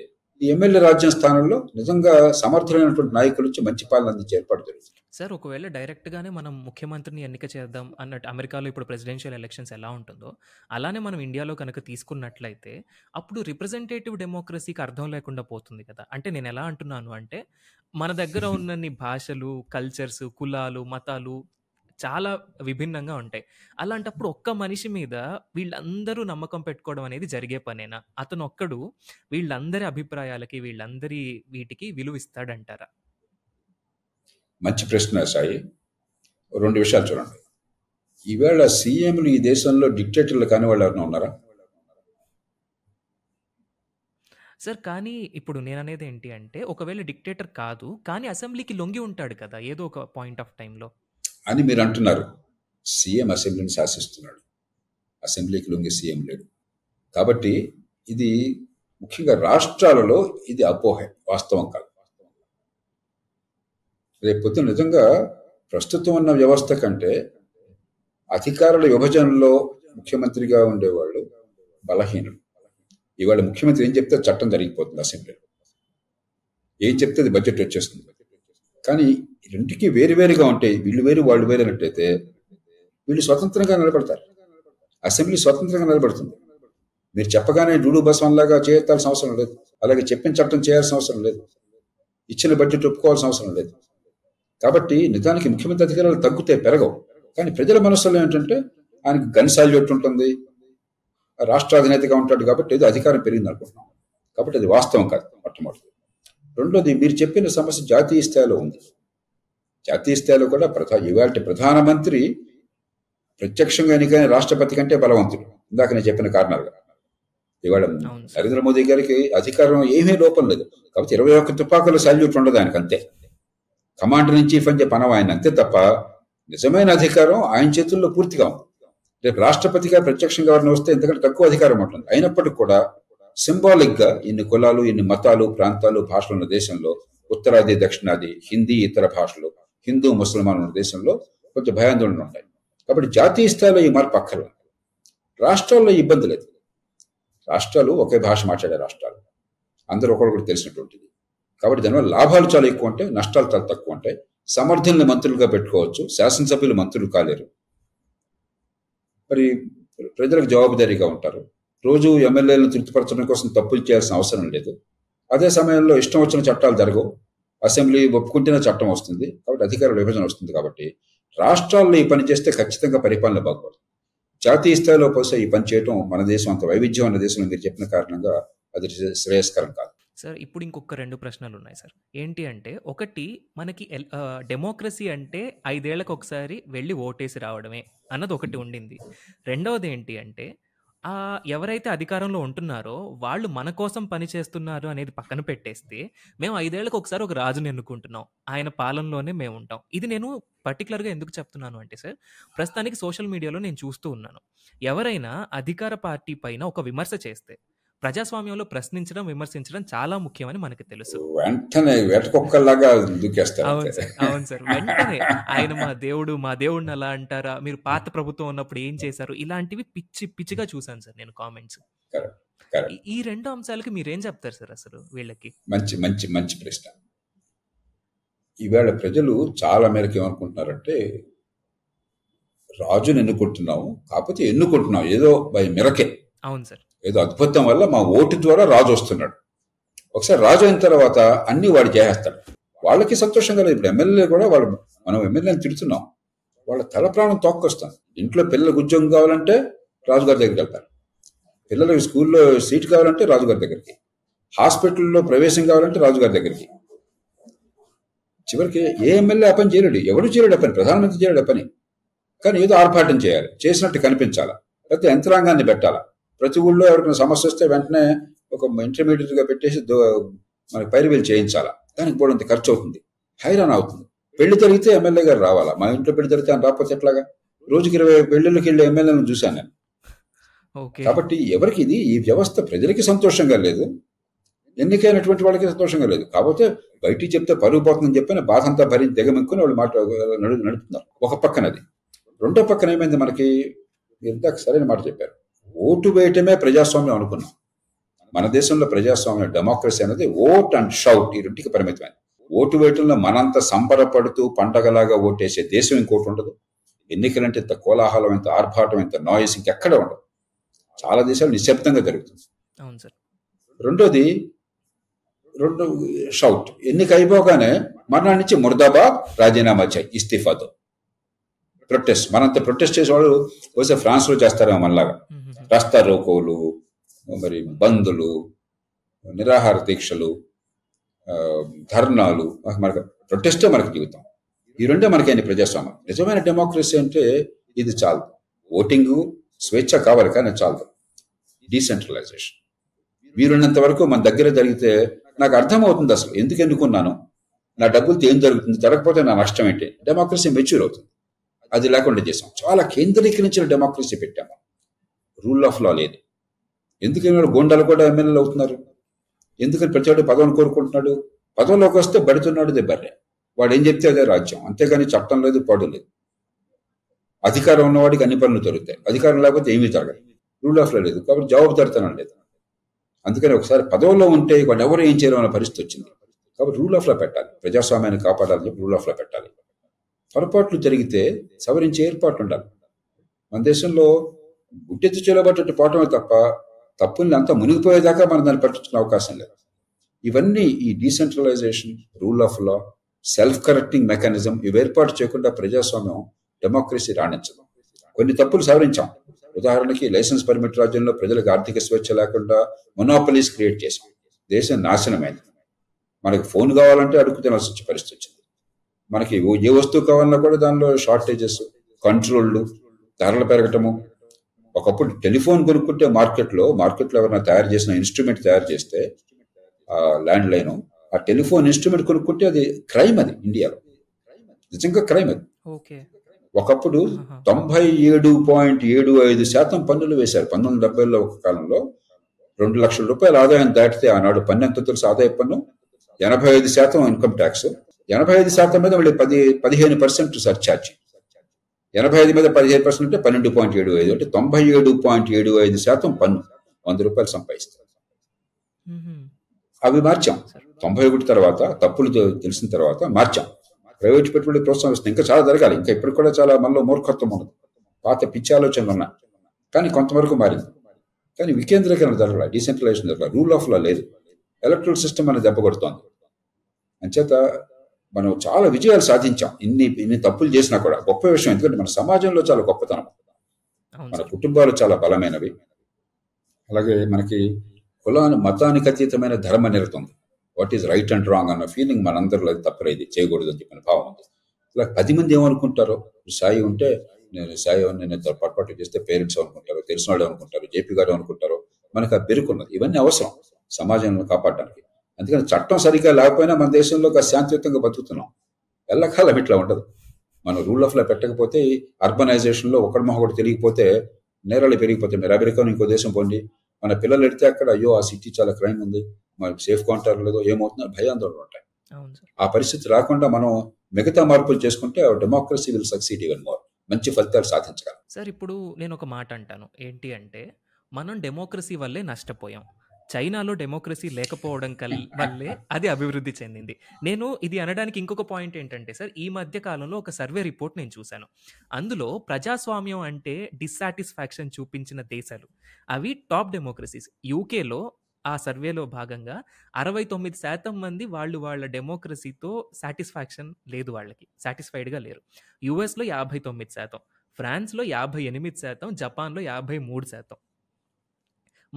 ఈ ఎమ్మెల్యే రాజ్యం స్థానంలో నిజంగా సమర్థులైనటువంటి నాయకుల నుంచి మంచి పాలన అందించే ఏర్పాటు జరుగుతుంది. సార్, ఒకవేళ డైరెక్ట్గానే మనం ముఖ్యమంత్రిని ఎన్నిక చేద్దాం అన్నట్టు అమెరికాలో ఇప్పుడు ప్రెసిడెన్షియల్ ఎలక్షన్స్ ఎలా ఉంటుందో అలానే మనం ఇండియాలో కనుక తీసుకున్నట్లయితే అప్పుడు రిప్రజెంటేటివ్ డెమోక్రసీకి అర్థం లేకుండా పోతుంది కదా. అంటే నేను ఎలా అంటున్నాను అంటే మన దగ్గర ఉన్నన్ని భాషలు, కల్చర్స్, కులాలు, మతాలు చాలా విభిన్నంగా ఉంటాయి. అలాంటప్పుడు ఒక్క మనిషి మీద వీళ్ళందరూ నమ్మకం పెట్టుకోవడం అనేది జరిగే పనేనా? అతను ఒక్కడు వీళ్ళందరి అభిప్రాయాలకి, వీళ్ళందరి వీటికి విలువిస్తాడంటారా? మంచి ప్రశ్న సాయి. రెండు విషయాలు చూడండి. ఈవేళ సీఎంలు ఈ దేశంలో డిక్టేటర్లు కాని వాళ్ళు ఎవరైనా ఉన్నారా సార్? కానీ ఇప్పుడు నేను అనేది ఏంటి అంటే ఒకవేళ డిక్టేటర్ కాదు కానీ అసెంబ్లీకి లొంగి ఉంటాడు కదా ఏదో ఒక పాయింట్ ఆఫ్ టైంలో అని మీరు అంటున్నారు. సీఎం అసెంబ్లీని శాసిస్తున్నాడు, అసెంబ్లీకి లొంగి సీఎం లేడు. కాబట్టి ఇది ముఖ్యంగా రాష్ట్రాలలో ఇది అపోహే, వాస్తవం కాదు. రేపొద్దు నిజంగా ప్రస్తుతం ఉన్న వ్యవస్థ కంటే అధికారుల విభజనలో ముఖ్యమంత్రిగా ఉండేవాళ్ళు బలహీనులు. ఇవాళ ముఖ్యమంత్రి ఏం చెప్తే చట్టం జరిగిపోతుంది, అసెంబ్లీలో ఏం చెప్తే అది బడ్జెట్ వచ్చేస్తుంది. కానీ రెండుకి వేరువేరుగా ఉంటాయి, వీళ్ళు వేరు వాళ్ళు వేరు అన్నట్టయితే వీళ్ళు స్వతంత్రంగా నిలబడతారు, అసెంబ్లీ స్వతంత్రంగా నిలబడుతుంది. మీరు చెప్పగానే డూడు బస్వన్లాగా చేయాల్సిన అవసరం లేదు, అలాగే చెప్పిన చట్టం చేయాల్సిన అవసరం లేదు, ఇచ్చిన బడ్జెట్ ఒప్పుకోవాల్సిన అవసరం లేదు. కాబట్టి నిజానికి ముఖ్యమంత్రి అధికారాలు తగ్గుతాయి, పెరగవు. కానీ ప్రజల మనసులో ఏంటంటే ఆయనకి గన్ సాల్యూట్ ఉంటుంది, రాష్ట్ర అధినేతగా ఉంటాడు కాబట్టి ఏదో అధికారం పెరిగింది అనుకుంటున్నాం. కాబట్టి అది వాస్తవం కాదు మొట్టమొదటి. రెండోది, మీరు చెప్పిన సమస్య జాతీయ స్థాయిలో ఉంది. జాతీయ స్థాయిలో కూడా ప్రధా ఇవాళ ప్రధానమంత్రి ప్రత్యక్షంగా ఎన్నికైన రాష్ట్రపతి కంటే బలవంతుడు. ఇందాక నేను చెప్పిన కారణాలు ఇవాళ నరేంద్ర మోదీ గారికి అధికారం ఏమీ లోపం లేదు. కాబట్టి ఇరవై ఒక్క తుపాకులు సాల్యూట్ ఉండదు ఆయనకు, అంతే. కమాండర్ ఇన్ చీఫ్ అని చెప్పి అనవ ఆయన, అంతే తప్ప నిజమైన అధికారం ఆయన చేతుల్లో పూర్తిగా ఉంది. రేపు రాష్ట్రపతిగా ప్రత్యక్షంగా ఎవరిని వస్తే ఎందుకంటే తక్కువ అధికారం ఉంటుంది. అయినప్పటికీ కూడా సింబాలిక్ గా ఇన్ని కులాలు, ఇన్ని మతాలు, ప్రాంతాలు, భాషలు ఉన్న దేశంలో, ఉత్తరాది, దక్షిణాది, హిందీ, ఇతర భాషలు, హిందూ ముస్లిమాన్ ఉన్న దేశంలో కొంచెం భయాందోళన ఉంటాయి. కాబట్టి జాతీయ స్థాయిలో ఈ మార్పు అక్కర్లేదు. రాష్ట్రాల్లో ఇబ్బంది లేదు. రాష్ట్రాలు ఒకే భాష మాట్లాడే రాష్ట్రాలు, అందరూ ఒకరికొకరు తెలిసినటువంటిది. కాబట్టి దానివల్ల లాభాలు చాలా ఎక్కువ ఉంటాయి, నష్టాలు చాలా తక్కువ ఉంటాయి. సమర్థులను మంత్రులుగా పెట్టుకోవచ్చు, శాసనసభ్యులు మంత్రులు కాలేరు, మరి ప్రజలకు జవాబుదారీగా ఉంటారు. రోజు ఎమ్మెల్యేలను తృప్తిపరచడం కోసం తప్పులు చేయాల్సిన అవసరం లేదు. అదే సమయంలో ఇష్టం వచ్చిన చట్టాలు జరగవు, అసెంబ్లీ ఒప్పుకుంటేనే చట్టం వస్తుంది. కాబట్టి అధికార విభజన వస్తుంది. కాబట్టి రాష్ట్రాల్లో ఈ పని చేస్తే ఖచ్చితంగా పరిపాలన బాగుపడుతుంది. జాతీయ స్థాయిలో పోసే ఈ పని చేయటం మన దేశం అంత వైవిధ్యం ఉన్న దేశంలో మీరు చెప్పిన కారణంగా అది శ్రేయస్కరం కాదు. సార్, ఇప్పుడు ఇంకొక రెండు ప్రశ్నలు ఉన్నాయి సార్. ఏంటి అంటే ఒకటి, మనకి డెమోక్రసీ అంటే ఐదేళ్లకు ఒకసారి వెళ్ళి ఓటేసి రావడమే అన్నది ఒకటి ఉండింది. రెండవది ఏంటి అంటే ఎవరైతే అధికారంలో ఉంటున్నారో వాళ్ళు మన కోసం పనిచేస్తున్నారు అనేది పక్కన పెట్టేస్తే మేము ఐదేళ్లకు ఒకసారి ఒక రాజుని ఎన్నుకుంటున్నాం, ఆయన పాలనలోనే మేము ఉంటాం. ఇది నేను పర్టికులర్గా ఎందుకు చెప్తున్నాను అంటే సార్, ప్రస్తుతానికి సోషల్ మీడియాలో నేను చూస్తూ ఉన్నాను, ఎవరైనా అధికార పార్టీ పైన ఒక విమర్శ చేస్తే ప్రజాస్వామ్యంలో ప్రశ్నించడం, విమర్శించడం చాలా ముఖ్యమని మనకు తెలుసు. వెంటనే వేటకొక్కలాగా దూకేస్తారు. అవును సార్, అవును సార్. వెంటనే ఆయన మా దేవుడు, మా దేవుడిని అలా అంటారా, మీరు పాత ప్రభుత్వం ఉన్నప్పుడు ఏం చేశారు, ఇలాంటివి పిచ్చి పిచ్చిగా చూసాను సార్ నేను కామెంట్స్. ఈ రెండు అంశాలకి మీరేం చెప్తారు సార్ అసలు వీళ్ళకి? మంచి మంచి మంచి ప్రశ్న. ఈవేళ ప్రజలు చాలా మేరకు ఏమనుకుంటున్నారంటే రాజును ఎన్నుకుంటున్నాము, కాకపోతే ఎన్నుకుంటున్నాం ఏదో బై మిరకే. అవును సార్, ఏదో అద్భుతం వల్ల మా ఓటు ద్వారా రాజు వస్తున్నాడు, ఒకసారి రాజు అయిన తర్వాత అన్ని వాడు చేసేస్తాడు. వాళ్ళకి సంతోషం కదా. ఇప్పుడు ఎమ్మెల్యే కూడా వాళ్ళు, మనం ఎమ్మెల్యేని తిడుతున్నాం, వాళ్ళ తల ప్రాణం తోక్కొస్తాం. ఇంట్లో పిల్లలకు ఉద్యోగం కావాలంటే రాజుగారి దగ్గరికి వెళ్తారు, పిల్లలకి స్కూల్లో సీట్ కావాలంటే రాజుగారి దగ్గరికి, హాస్పిటల్లో ప్రవేశం కావాలంటే రాజుగారి దగ్గరికి. చివరికి ఏ ఎమ్మెల్యే ఆ పని చేయలేడు, ఎవరు చేయలేడు పని, ప్రధానమంత్రి చేయలేడు పని. కానీ ఏదో ఆర్భాటం చేయాలి, చేసినట్టు కనిపించాలా, లేకపోతే యంత్రాంగాన్ని పెట్టాలా. ప్రతి ఊళ్ళో ఎవరికైనా సమస్య వస్తే వెంటనే ఒక ఇంటర్మీడియట్గా పెట్టేసి దో మనకి పైరువేలు చేయించాలా. దానికి పోవడంత ఖర్చు అవుతుంది, హైరాన్ అవుతుంది. పెళ్లి జరిగితే ఎమ్మెల్యే గారు రావాలా, మా ఇంట్లో పెళ్లి జరిగితే ఆయన రాకపోతే ఎట్లాగా. రోజుకి ఇరవై పెళ్లిళ్ళకి వెళ్ళే ఎమ్మెల్యేలను చూశాను నేను. కాబట్టి ఎవరికి ఇది, ఈ వ్యవస్థ ప్రజలకి సంతోషంగా లేదు, ఎన్నికైనటువంటి వాళ్ళకి సంతోషంగా లేదు. కాకపోతే బయటికి చెప్తే పరుగు పోతుందని చెప్పిన బాధ అంతా భరించి దిగమెక్కుని వాళ్ళు మాట నడు నడుపుతున్నారు ఒక పక్కన. అది రెండో పక్కన ఏమైంది మనకి, ఇందాక సరైన మాట చెప్పారు, ఓటు వేయటమే ప్రజాస్వామ్యం అనుకున్నాం. మన దేశంలో ప్రజాస్వామ్యం, డెమోక్రసీ అనేది ఓట్ అండ్ షౌట్, ఈ రెంటికి పరిమితమైంది. ఓటు వేయటంలో మనంత సంబరపడుతూ పండగలాగా ఓటేసే దేశం ఇంకోటి ఉండదు. ఎన్నికలంటే ఇంత కోలాహలం, ఇంత ఆర్భాటం, ఇంత నాయిస్ ఇంకెక్కడ ఉండదు. చాలా దేశాలు నిశ్శబ్దంగా జరుగుతుంది. రెండోది రెండు షౌట్, ఎన్నిక అయిపోగానే మర్నాడు నుంచి ముర్దాబాద్, రాజీనామా చేయి, ఇస్తిఫాతో ప్రొటెస్ట్. మనంత ప్రొటెస్ట్ చేసేవాళ్ళు బహుశా ఫ్రాన్స్లో చేస్తారేమో మనలాగా. రాస్తా రోకోలు, మరి బందులు, నిరాహార దీక్షలు, ధర్నాలు. మనకు ప్రొటెస్టే మనకి జీవితం. ఈ రెండే మనకి అన్ని ప్రజాస్వామ్యం. నిజమైన డెమోక్రసీ అంటే ఇది చాలదు. ఓటింగు స్వేచ్ఛ కావాలి కానీ చాలదు. డీసెంట్రలైజేషన్ వీరున్నంత వరకు మన దగ్గర జరిగితే నాకు అర్థమవుతుంది అసలు ఎందుకు ఎన్నుకున్నాను, నా డబ్బులతో ఏం జరుగుతుంది, జరగకపోతే నా నష్టం ఏంటి. డెమోక్రసీ మెచ్యూర్ అవుతుంది. అది లేకుండా చేసాం. చాలా కేంద్రీకరించిన డెమోక్రసీ పెట్టాము. రూల్ ఆఫ్ లా లేదు. ఎందుకని గోండాలు కూడా ఎమ్మెల్యేలు అవుతున్నారు, ఎందుకని ప్రతి వాడు పదవిని కోరుకుంటున్నాడు. పదవిలోకి వస్తే బడుతున్నాడు, దెబ్బర్రే వాడు ఏం చెప్తే అదే రాజ్యం, అంతేగాని చట్టం లేదు, పాడు లేదు. అధికారం ఉన్నవాడికి అన్ని పనులు జరుగుతాయి, అధికారం లేకపోతే ఏమీ జరగదు. రూల్ ఆఫ్ లా లేదు కాబట్టి జవాబుదారితనం లేదు. అందుకని ఒకసారి పదవుల్లో ఉంటే వాళ్ళు ఎవరు ఏం చేయడం అనే పరిస్థితి వచ్చింది. కాబట్టి రూల్ ఆఫ్ లా పెట్టాలి, ప్రజాస్వామ్యాన్ని కాపాడాలని చెప్పి రూల్ ఆఫ్ లా పెట్టాలి. పొరపాట్లు జరిగితే సవరించే ఏర్పాట్లు ఉండాలి. మన దేశంలో గుట్టెత్తి చేయబట్టి పోవటమే తప్ప తప్పుల్ని అంతా మునిగిపోయేదాకా మనం దాన్ని పట్టించుకునే అవకాశం లేదు. ఇవన్నీ ఈ decentralization, rule of law, self correcting mechanism ఇవి ఏర్పాటు చేయకుండా ప్రజాస్వామ్యం, డెమోక్రసీ రాణించదు. కొన్ని తప్పులు సవరించాం. ఉదాహరణకి లైసెన్స్ పర్మిట్ రాజ్యంలో ప్రజలకు ఆర్థిక స్వేచ్ఛ లేకుండా మొనోపలీస్ క్రియేట్ చేశాం. దేశం నాశనమైంది. మనకు ఫోన్ కావాలంటే అడుగు తినాల్సి వచ్చే పరిస్థితి వచ్చింది. మనకి ఏ వస్తువు కావాలన్నా కూడా దానిలో షార్టేజెస్, కంట్రోళ్ళు, ధరలు పెరగటము. ఒకప్పుడు టెలిఫోన్ కొనుక్కుంటే మార్కెట్లో మార్కెట్లో ఎవరైనా తయారు చేసిన ఇన్స్ట్రుమెంట్ తయారు చేస్తే ల్యాండ్ లైన్, ఆ టెలిఫోన్ ఇన్స్ట్రుమెంట్ కొనుక్కుంటే అది క్రైమ్. అది ఇండియాలో నిజంగా క్రైమ్. అది ఒకప్పుడు తొంభై ఏడు పాయింట్ ఏడు ఐదు శాతం పన్నులు వేశారు పంతొమ్మిది డెబ్బైలో ఒక కాలంలో. రెండు లక్షల రూపాయల ఆదాయం దాటితే ఆనాడు పన్నెండు తెలుసు ఆదాయ పన్ను, ఎనభై ఐదు శాతం ఇన్కమ్ ట్యాక్స్, ఎనభై ఐదు శాతం మీద మళ్ళీ పది పదిహేను పర్సెంట్ సర్చార్జ్, ఎనభై ఐదు మీద పదిహేను పర్సెంట్ అంటే పన్నెండు పాయింట్ ఏడు ఐదు అంటే తొంభై ఏడు పాయింట్ ఏడు ఐదు శాతం పన్ను వంద రూపాయలు సంపాదిస్తారు. అవి మార్చాం తొంభై ఒకటి తర్వాత, తప్పులు తెలిసిన తర్వాత మార్చాం. ప్రైవేట్ పెట్టుబడి ప్రోత్సహిస్తాం. ఇంకా చాలా జరగాలి, ఇంకా ఇప్పుడు కూడా చాలా మనలో మూర్ఖత్వం ఉన్నది, పాత పిచ్చి ఆలోచనలు ఉన్నాయి. కానీ కొంతవరకు మారింది. కానీ వికేంద్రీకరణ జరగల, డీసెంట్రలైజేషన్ జరగల, రూల్ ఆఫ్ లా లేదు. ఎలక్ట్రల్ సిస్టమ్ అనేది దెబ్బ కొడుతోంది. అంచేత మనం చాలా విజయాలు సాధించాం ఇన్ని ఇన్ని తప్పులు చేసినా కూడా. గొప్ప విషయం ఎందుకంటే మన సమాజంలో చాలా గొప్పతనం, మన కుటుంబాలు చాలా బలమైనవి, అలాగే మనకి కులాన్ని మతానికి అతీతమైన ధర్మ నిరతం ఉంది. What is right and wrong అన్న ఫీలింగ్ మనందరిలో, తప్పలేదు చేయకూడదు అని చెప్పిన భావం ఉంది. ఇలా పది మంది ఏమనుకుంటారో, సాయి ఉంటే నేను సాయి నేను పొరపాటు చేస్తే పేరెంట్స్ అనుకుంటారు, తెలిసిన వాళ్ళు అనుకుంటారు, జేపీ గారు అనుకుంటారు. మనకు ఆ బెరుకున్నది. ఇవన్నీ అవసరం సమాజాన్ని కాపాడడానికి. అందుకని చట్టం సరిగ్గా లేకపోయినా మన దేశంలో శాంతియుతంగా బతుకుతున్నాం. ఎల్లకాలం ఇట్లా ఉండదు. మనం రూల్ ఆఫ్ లా పెట్టకపోతే అర్బనైజేషన్లో ఒకటి మొహ ఒకటి తెలియకపోతే నేరాలు పెరిగిపోతాయి. మీరు అమెరికాను ఇంకో దేశం పోండి, మన పిల్లలు ఎడితే అక్కడ అయ్యో ఆ సిటీ చాలా క్రైమ్ ఉంది, మనకు సేఫ్ కాంటాక్ట్ లేదో, ఏమవుతుందో భయాందోళన ఉంటాయి. ఆ పరిస్థితి రాకుండా మనం మిగతా మార్పులు చేసుకుంటే democracy will succeed even more, మంచి ఫలితాలు సాధించగలం. సార్ ఇప్పుడు నేను ఒక మాట అంటాను, ఏంటి అంటే మనం డెమోక్రసీ వల్లే నష్టపోయాం. చైనాలో డెమోక్రసీ లేకపోవడం కల్ వల్లే అది అభివృద్ధి చెందింది. నేను ఇది అనడానికి ఇంకొక పాయింట్ ఏంటంటే సార్, ఈ మధ్య కాలంలో ఒక సర్వే రిపోర్ట్ నేను చూశాను. అందులో ప్రజాస్వామ్యం అంటే డిస్సాటిస్ఫాక్షన్ చూపించిన దేశాలు అవి టాప్ డెమోక్రసీస్. యూకేలో ఆ సర్వేలో భాగంగా అరవై తొమ్మిది శాతం మంది వాళ్ళు వాళ్ళ డెమోక్రసీతో సాటిస్ఫాక్షన్ లేదు, వాళ్ళకి సాటిస్ఫైడ్గా లేరు. యుఎస్లో యాభై తొమ్మిది శాతం, ఫ్రాన్స్లో యాభై ఎనిమిది శాతం, జపాన్లో యాభై మూడు శాతం.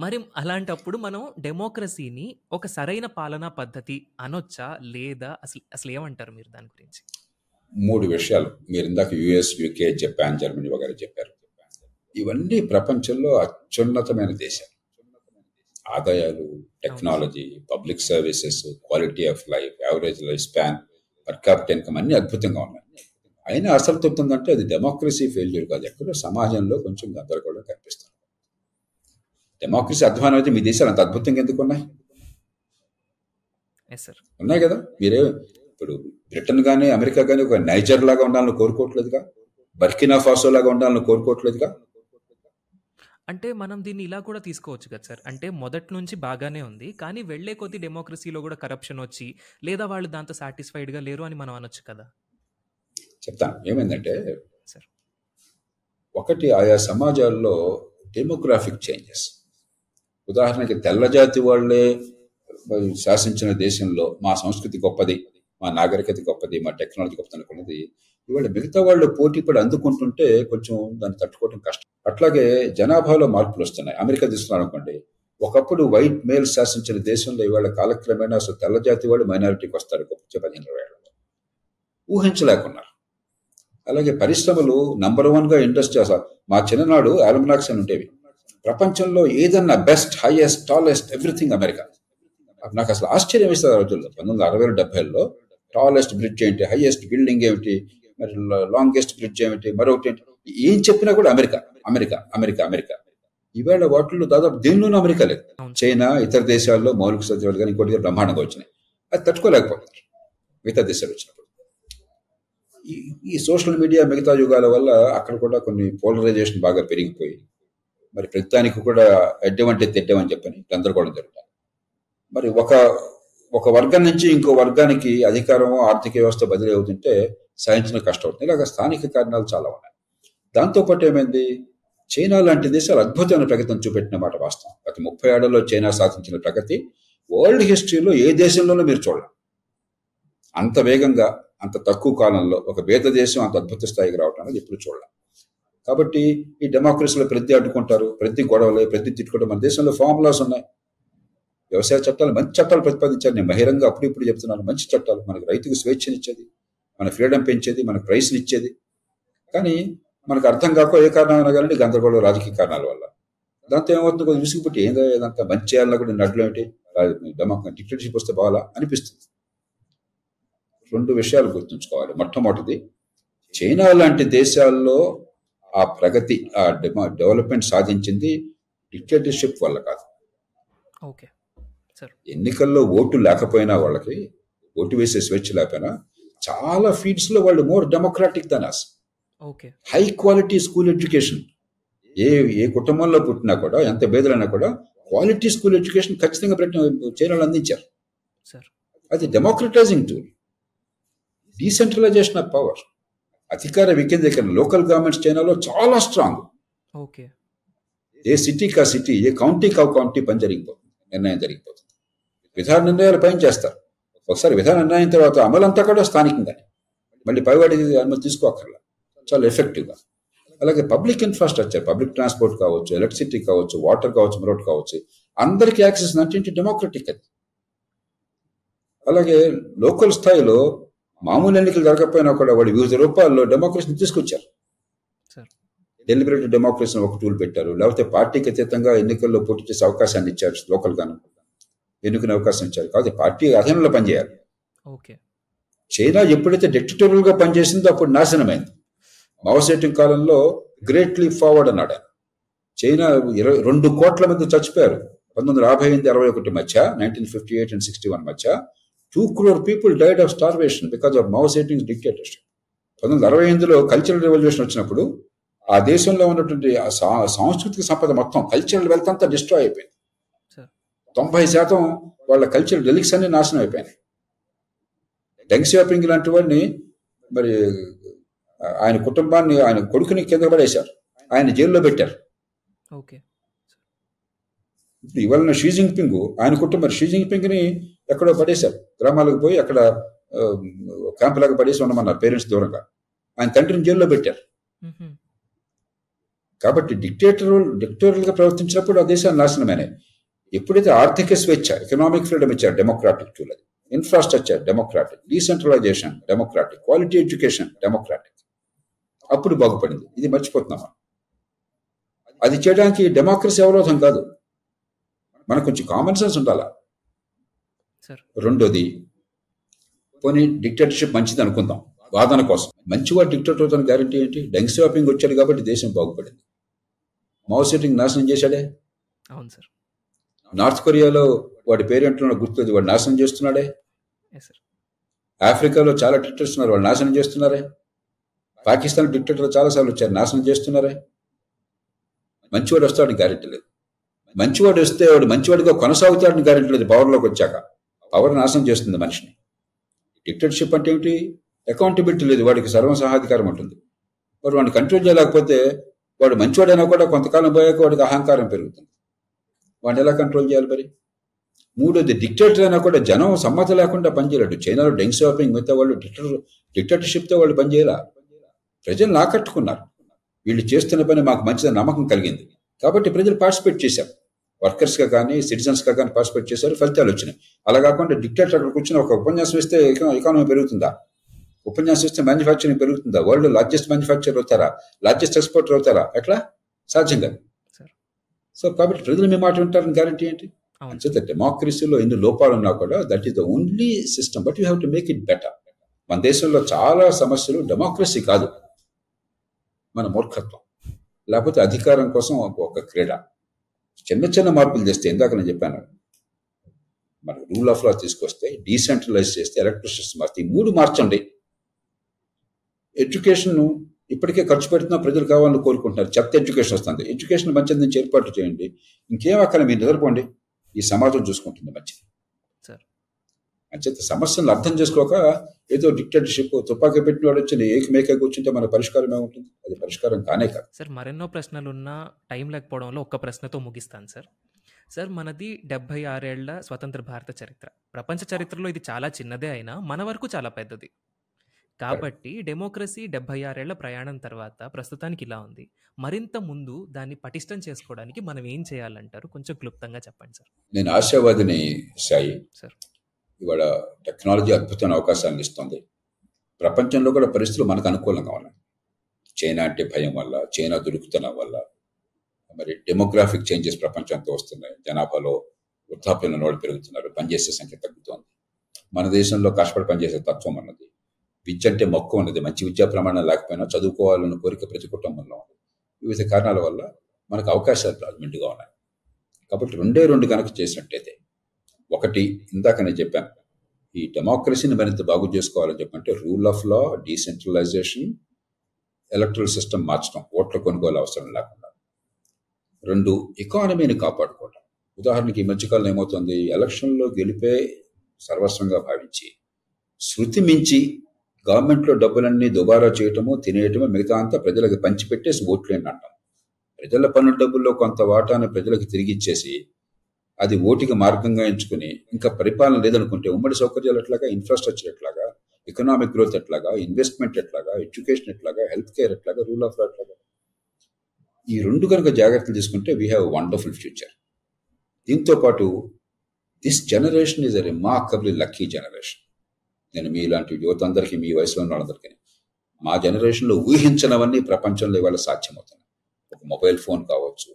మరి అలాంటప్పుడు మనం డెమోక్రసీని ఒక సరైన పాలనా పద్ధతి అనొచ్చా లేదా? అసలు అసలు ఏమంటారు మీరు దాని గురించి? మూడు విషయాలు మీరు ఇందాక యుఎస్, యూకే, జపాన్, జర్మనీ వగైరా చెప్పారు. ఇవన్నీ ప్రపంచంలో అత్యున్నతమైన దేశాలు. ఆదాయాలు, technology, public services, quality of life, average life span, per capita income అన్ని అద్భుతంగా ఉన్నాయి. అయినా అసలుతుందంటే అది డెమోక్రసీ ఫెయిల్యూర్ కాదు, ఎక్కడో సమాజంలో కొంచెం గందరగోళం కనిపిస్తుంది. డెమోక్రసీ అధ్వానం అయితే మీ దేశాలు అంత అద్భుతంగా ఎందుకు ఉన్నాయి? ఉన్నాయి కదా. మీరే ఇప్పుడు బ్రిటన్ కానీ అమెరికా కానీ ఒక నైజర్ లాగా ఉండాలని కోరుకోవట్లేదుగా, బర్కినా ఫాసో లాగా ఉండాలని కోరుకోవట్లేదుగా. అంటే మనం దీన్ని ఇలా కూడా తీసుకోవచ్చు కదా సార్, అంటే మొదటి నుంచి బాగానే ఉంది కానీ వెళ్లే కొద్ది డెమోక్రసీలో కూడా కరప్షన్ వచ్చి లేదా వాళ్ళు దాంతో సాటిస్ఫైడ్గా లేరు అని మనం అనొచ్చు కదా. చెప్తాను ఏమైందంటే సార్, ఒకటి ఆయా సమాజాల్లో డెమోగ్రాఫిక్ చేంజెస్. ఉదాహరణకి తెల్లజాతి వాళ్లే శాసించిన దేశంలో మా సంస్కృతి గొప్పది, మా నాగరికత గొప్పది, మా టెక్నాలజీ గొప్పది అనుకున్నది ఇవాళ మిగతా వాళ్ళు పోటీ పడి అందుకుంటుంటే కొంచెం దాన్ని తట్టుకోవడం కష్టం. అట్లాగే జనాభాలో మార్పులు వస్తున్నాయి. అమెరికా తీసుకున్నారు అనుకోండి, ఒకప్పుడు వైట్ మేల్ శాసించిన దేశంలో ఇవాళ కాలక్రమేణా అసలు తెల్లజాతి వాళ్ళు మైనారిటీకి వస్తారు గొప్ప పదిహేను ఏళ్లలో, ఊహించలేకున్నారు. అలాగే పరిశ్రమలు నంబర్ వన్గా ఇండస్ట్రీ, అసలు మా చిన్ననాడు అల్యూమినాక్స్ అని ఉండేవి. ప్రపంచంలో ఏదన్నా best, highest, tallest, everything America. నాకు అసలు ఆశ్చర్యం వేస్తుంది. ఆ రోజుల్లో పంతొమ్మిది వందల అరవై డెబ్బైలో టాలెస్ట్ బ్రిడ్జ్ ఏంటి, హైయెస్ట్ బిల్డింగ్ ఏమిటి, మరి లాంగెస్ట్ బ్రిడ్జ్ ఏమిటి, మరొకటి ఏంటి, ఏం చెప్పినా కూడా అమెరికా అమెరికా అమెరికా అమెరికా. ఇవాళ వాటిల్లో దాదాపు దేనిలోనూ అమెరికా లేదు. చైనా, ఇతర దేశాల్లో మౌలిక సదుపాయాలు కానీ ఇంకోటి బ్రహ్మాండంగా వచ్చినాయి, అది తట్టుకోలేకపోతున్నారు మిగతా దేశాలు వచ్చినప్పుడు. ఈ ఈ సోషల్ మీడియా మిగతా యుగాల వల్ల అక్కడ కూడా కొన్ని పోలరైజేషన్ బాగా పెరిగిపోయి మరి ప్రతిదానికి కూడా ఎడ్డమంటే తిడ్డమని చెప్పని గందరగోళం జరుగుతుంది. మరి ఒక ఒక వర్గం నుంచి ఇంకో వర్గానికి అధికారము, ఆర్థిక వ్యవస్థ బదిలీ అవుతుంటే సాధించడం కష్టం అవుతుంది. ఇలాగ స్థానిక కారణాలు చాలా ఉన్నాయి. దాంతోపాటు ఏమైంది, చైనా లాంటి దేశాలు అద్భుతమైన ప్రగతిని చూపెట్టిన మాట వాస్తవం. ప్రతి ముప్పై ఏళ్లలో చైనా సాధించిన ప్రగతి వరల్డ్ హిస్టరీలో ఏ దేశంలోనూ మీరు చూడలేం. అంత వేగంగా, అంత తక్కువ కాలంలో ఒక పేద దేశం అంత అద్భుత స్థాయికి రావటం అనేది ఎప్పుడు చూడలేం. కాబట్టి ఈ డెమోక్రసీలో ప్రతి అడ్డుకుంటారు, ప్రతి గొడవలు, ప్రతి తిట్టుకోవడం. మన దేశంలో ఫార్ములాస్ ఉన్నాయి, వ్యవసాయ చట్టాలు, మంచి చట్టాలు ప్రతిపాదించారు. నేను బహిరంగ అప్పుడు ఇప్పుడు చెప్తున్నాను, మంచి చట్టాలు మనకు రైతుకు స్వేచ్ఛనిచ్చేది, మన ఫ్రీడమ్ పెంచేది, మనకు ప్రైస్ని ఇచ్చేది. కానీ మనకు అర్థం కాక ఏ కారణాలు కానీ గందరగోళం రాజకీయ కారణాల వల్ల దాంతో ఏమవుతుంది, కొంచెం విసిగిపెట్టి ఏందో ఏదంతా మంచి చేయాలన్నా కూడా నడ్లు ఏమిటి, డిక్టేటర్షిప్ వస్తే బాగా అనిపిస్తుంది. రెండు విషయాలు గుర్తుంచుకోవాలి. మొట్టమొదటిది, చైనా లాంటి దేశాల్లో ఆ ప్రగతి, ఆ డెవలప్మెంట్ సాధించింది డిక్టేటర్షిప్ వల్ల కాదు. ఓకే, ఎన్నికల్లో ఓటు లేకపోయినా, వాళ్ళకి ఓటు వేసే స్వేచ్ఛ లేకపోయినా చాలా ఫీల్డ్స్ లో వాళ్ళు more democratic than us. High quality school education, ఏ ఏ కుటుంబంలో పుట్టినా కూడా, ఎంత బేదలైనా కూడా క్వాలిటీ స్కూల్ ఎడ్యుకేషన్ ఖచ్చితంగా చైనాలో అందించారు. అది డెమోక్రటైజింగ్ టూల్. డీసెంట్రలైజేషన్ ఆఫ్ పవర్, అధికార వికేంద్రీకరణ, లోకల్ గవర్నమెంట్స్ చైనాలో చాలా స్ట్రాంగ్. ఏ సిటీకి ఆ సిటీ, ఏ కౌంటీకి ఆ కౌంటీ పని జరిగిపోతుంది, నిర్ణయం జరిగిపోతుంది. విధాన నిర్ణయాలు పైన చేస్తారు. ఒకసారి విధాన నిర్ణయం తర్వాత అమలంతా కూడా స్థానికంగానే, మళ్ళీ పైవాడి అనుమతి తీసుకోకర్లా, చాలా ఎఫెక్టివ్గా. అలాగే పబ్లిక్ ఇన్ఫ్రాస్ట్రక్చర్, పబ్లిక్ ట్రాన్స్పోర్ట్ కావచ్చు, ఎలక్ట్రిసిటీ కావచ్చు, వాటర్ కావచ్చు, మరొకటి కావచ్చు, అందరికీ యాక్సెస్ అంటే డెమోక్రటిక్ అది. అలాగే లోకల్ స్థాయిలో మామూలు ఎన్నికలు జరగకపోయినా కూడా వాడు వివిధ రూపాల్లో డెమోక్రసీని తీసుకొచ్చారు. డెలిబరేటివ్ డెమోక్రసీని ఒక టూల్ పెట్టారు, లేకపోతే పార్టీకి అతీతంగా ఎన్నికల్లో పోటీ చేసే అవకాశాన్ని ఇచ్చారు, లోకల్గాను ఎన్నుకునే అవకాశం ఇచ్చారు. కాబట్టి పార్టీ అధీనంలో పనిచేయాలి. చైనా ఎప్పుడైతే డిక్టేటోరియల్ గా పనిచేసిందో అప్పుడు నాశనమైంది. మావో సేటింగ్ కాలంలో గ్రేట్ లీప్ ఫార్వర్డ్ అన్నాడు ఆయన. చైనా ఇరవై రెండు కోట్ల మంది చచ్చిపోయారు పంతొమ్మిది వందల యాభై ఎనిమిది అరవై ఒకటి మధ్య, nineteen fifty eight and sixty one మధ్య. Two crore people died of starvation because of Mao సేటింగ్ dictatorship. పంతొమ్మిది వందల అరవై ఎనిమిదిలో కల్చరల్ రెవల్యూషన్ వచ్చినప్పుడు ఆ దేశంలో ఉన్నటువంటి ఆ సాంస్కృతిక సంపద మొత్తం, కల్చరల్ వెల్త్ అంతా డిస్ట్రాయ్ అయిపోయింది. తొంభై శాతం వాళ్ళ కల్చరల్ డెలిక్స్ అన్ని నాశనం అయిపోయినాయి. డెంగ్ షాపింగ్ లాంటి వాడిని, మరి ఆయన కుటుంబాన్ని, ఆయన కొడుకుని కింద పడేశారు, ఆయన జైల్లో పెట్టారు. ఇప్పుడు ఇవాళ షీ జింగ్పింగ్ ఆయన కుటుంబ షీ జింగ్పింగ్ని ఎక్కడో పడేశారు, గ్రామాలకు పోయి అక్కడ క్యాంపులాగా పడేసి ఉండమన్నారు పేరెంట్స్ దూరంగా. ఆయన తండ్రిని జైల్లో పెట్టారు. కాబట్టి డిక్టేటర్ డిక్టేటర్లుగా ప్రవర్తించినప్పుడు ఆ దేశాన్ని నాశనమైనాయి. ఎప్పుడైతే ఆర్థిక స్వేచ్ఛ ఎకనామిక్ ఫ్రీడమ్ ఇచ్చారు డెమోక్రాటిక్ టూల్, అది infrastructure democratic, decentralisation democratic, quality education democratic, అప్పుడు బాగుపడింది. ఇది మర్చిపోతున్నామా? అది చేయడానికి డెమోక్రసీ అవరోధం కాదు, మనకు కొంచెం కామన్ సెన్స్ ఉండాలా. రెండోది, పోనీ డిక్టేటర్షిప్ మంచిది అనుకుందాం వాదన కోసం, మంచివాడు డిక్టేటర్ అవుతాను గ్యారంటీ ఏంటి? డెంగ్ షాపింగ్ వచ్చాడు కాబట్టి దేశం బాగుపడింది. మౌ సెటింగ్ నాశనం చేశాడే. అవును సార్. నార్త్ కొరియాలో వాడి పేరెంట్లను గుర్తుంది, వాడు నాశనం చేస్తున్నాడే. ఆఫ్రికాలో చాలా డిక్టేటర్స్ ఉన్నారు, వాళ్ళు నాశనం చేస్తున్నారే. పాకిస్తాన్ డిక్టేటర్ చాలాసార్లు వచ్చారు, నాశనం చేస్తున్నారే. మంచివాడు వస్తాడని గ్యారెంటీ లేదు, మంచివాడు వస్తే వాడు మంచివాడిగా కొనసాగుతాడని గ్యారెంటీ లేదు. పవర్లోకి వచ్చాక పవర్ నాశనం చేస్తుంది మనిషిని. డిక్టేటర్షిప్ అంటే ఏమిటి? అకౌంటబిలిటీ లేదు, వాడికి సర్వసహాధికారం ఉంటుంది. మరి వాడిని కంట్రోల్ చేయలేకపోతే వాడు మంచివాడైనా కూడా కొంతకాలం పోయాక వాడికి అహంకారం పెరుగుతుంది. వాడిని ఎలా కంట్రోల్ చేయాలి మరి? మూడోది, డిక్టేటర్ అయినా కూడా జనం సమ్మతి లేకుండా పనిచేయలేడు. చైనాలో డెంగ్ షాపింగ్ మిగతా వాళ్ళు డిక్టేటర్ డిక్టేటర్షిప్తో వాళ్ళు పనిచేయాల. ప్రజలను ఆకట్టుకున్నారు, వీళ్ళు చేస్తున్న పని మాకు మంచిదని నమ్మకం కలిగింది కాబట్టి ప్రజలు పార్టిసిపేట్ చేశారు, వర్కర్స్గా కానీ సిటిజన్స్గా కానీ పార్టిసిపేట్ చేశారు, ఫలితాలు వచ్చినాయి. అలా కాకుండా డిక్టేటర్ అక్కడ కూర్చొని ఒక ఉపన్యాసం ఇస్తే ఎకానమీ పెరుగుతుందా? ఉపన్యాసం ఇస్తే మ్యానుఫ్యాక్చరింగ్ పెరుగుతుందా? వరల్డ్ లార్జెస్ట్ మ్యానుఫ్యాక్చర్ అవుతారా? లార్జెస్ట్ ఎక్స్పోర్టర్ అవుతారా? ఎట్లా సాధ్యంగా. సో కాబట్టి ప్రజలు మీ మాట వింటారని గ్యారంటీ ఏంటి? అంచేత డెమోక్రసీలో ఎన్ని లోపాలు ఉన్నా కూడా that is the only system, but you have to make it better. మన దేశంలో చాలా సమస్యలు డెమోక్రసీ కాదు, మన మూర్ఖత్వం, లేకపోతే అధికారం కోసం ఒక క్రీడ. చిన్న చిన్న మార్పులు చేస్తే, ఇందాక నేను చెప్పాను, మన రూల్ ఆఫ్ లా తీసుకొస్తే, డీసెంట్రలైజ్ చేస్తే, ఎలక్ట్రిసిటీ మార్చి, ఈ మూడు మార్చండి. ఎడ్యుకేషన్ ఇప్పటికే ఖర్చు పెడుతున్నా ప్రజలు కావాలని కోరుకుంటున్నారు, చెత్త ఎడ్యుకేషన్ వస్తుంది. ఎడ్యుకేషన్ మంచిది నుంచి ఏర్పాటు చేయండి, ఇంకేం అక్కడ మీరు నిద్రపోండి, ఈ సమాజం చూసుకుంటుంది మంచిది. అంచేత సమస్యలను అర్థం చేసుకోక ఏదో డిక్టేటర్షిప్, తుపాకీ పెట్టిన వాడు వచ్చి ఏకమేక కూర్చుంటే మన పరిష్కారం ఏముంటుంది? అది పరిష్కారం కానే కాదు సార్. మరెన్నో ప్రశ్నలు ఉన్నా టైం లేకపోవడంలో ఒక్క ప్రశ్నతో ముగిస్తాను సార్. సార్, మనది డెబ్బై ఆరేళ్ల స్వతంత్ర భారత చరిత్ర. ప్రపంచ చరిత్రలో ఇది చాలా చిన్నదే అయినా మన వరకు చాలా పెద్దది. కాబట్టి డెమోక్రసీ డెబ్బై ఆరేళ్ల ప్రయాణం తర్వాత ప్రస్తుతానికి ఇలా ఉంది. మరింత ముందు దాన్ని పటిష్టం చేసుకోవడానికి మనం ఏం చేయాలంటారు? కొంచెం క్లుప్తంగా చెప్పండి సార్. నేను ఆశావాదిని సాయి సార్. ఇవాళ టెక్నాలజీ అద్భుతమైన అవకాశాలను ఇస్తుంది. ప్రపంచంలో కూడా పరిస్థితులు మనకు అనుకూలంగా ఉన్నాయి. చైనా అంటే భయం వల్ల, చైనా దొరుకుతనం వల్ల, మరి డెమోగ్రాఫిక్ చేంజెస్ ప్రపంచంతో వస్తున్నాయి. జనాభాలో వృద్ధాప్యంలో వాళ్ళు పెరుగుతున్నారు, పనిచేసే సంఖ్య తగ్గుతోంది. మన దేశంలో కష్టపడి పనిచేసే తత్వం అన్నది, విద్య అంటే మక్కువ అన్నది, మంచి విద్యా ప్రమాణం లేకపోయినా చదువుకోవాలన్న కోరిక ప్రతి కుటుంబంలో ఉంది. వివిధ కారణాల వల్ల మనకు అవకాశాలు మెండుగా ఉన్నాయి. కాబట్టి రెండే రెండు కనుక చేసినట్టయితే, ఒకటి ఇందాక నేను చెప్పాను, ఈ డెమోక్రసీని మరింత బాగు చేసుకోవాలని చెప్పంటే rule of law, decentralisation, electoral system మార్చడం, ఓట్ల కొనుగోలు అవసరం లేకుండా. రెండు, ఎకానమీని కాపాడుకోవడం. ఉదాహరణకి ఈ మధ్యకాలం ఏమవుతుంది, ఎలక్షన్లో గెలిపే సర్వస్వంగా భావించి శృతి మించి గవర్నమెంట్లో డబ్బులన్నీ దుబారా చేయటము, తినేయటము, మిగతా అంతా ప్రజలకు పంచిపెట్టేసి ఓట్లు అని అంటాం. ప్రజల పన్ను డబ్బుల్లో కొంత వాటాను ప్రజలకు తిరిగి ఇచ్చేసి అది ఓటికి మార్గంగా ఎంచుకుని ఇంకా పరిపాలన లేదనుకుంటే ఉమ్మడి సౌకర్యాలు ఎట్లాగా, ఇన్ఫ్రాస్ట్రక్చర్ ఎట్లాగా, ఎకనామిక్ గ్రోత్ ఎట్లాగా, ఇన్వెస్ట్మెంట్ ఎట్లాగా, ఎడ్యుకేషన్ ఎట్లాగా, హెల్త్ కేర్ ఎట్లాగా, రూల్ ఆఫ్ లా ఎట్లాగా. ఈ రెండు కనుక జాగ్రత్తలు తీసుకుంటే వీ హ్యావ్ వండర్ఫుల్ ఫ్యూచర్. దీంతోపాటు this generation is a remarkable lucky generation. నేను మీ ఇలాంటి యువత అందరికీ, మీ వయసులో ఉన్న వాళ్ళందరికీ, మా జనరేషన్లో ఊహించినవన్నీ ప్రపంచంలో ఇవాళ సాధ్యమవుతున్నాయి. ఒక మొబైల్ ఫోన్ కావచ్చు,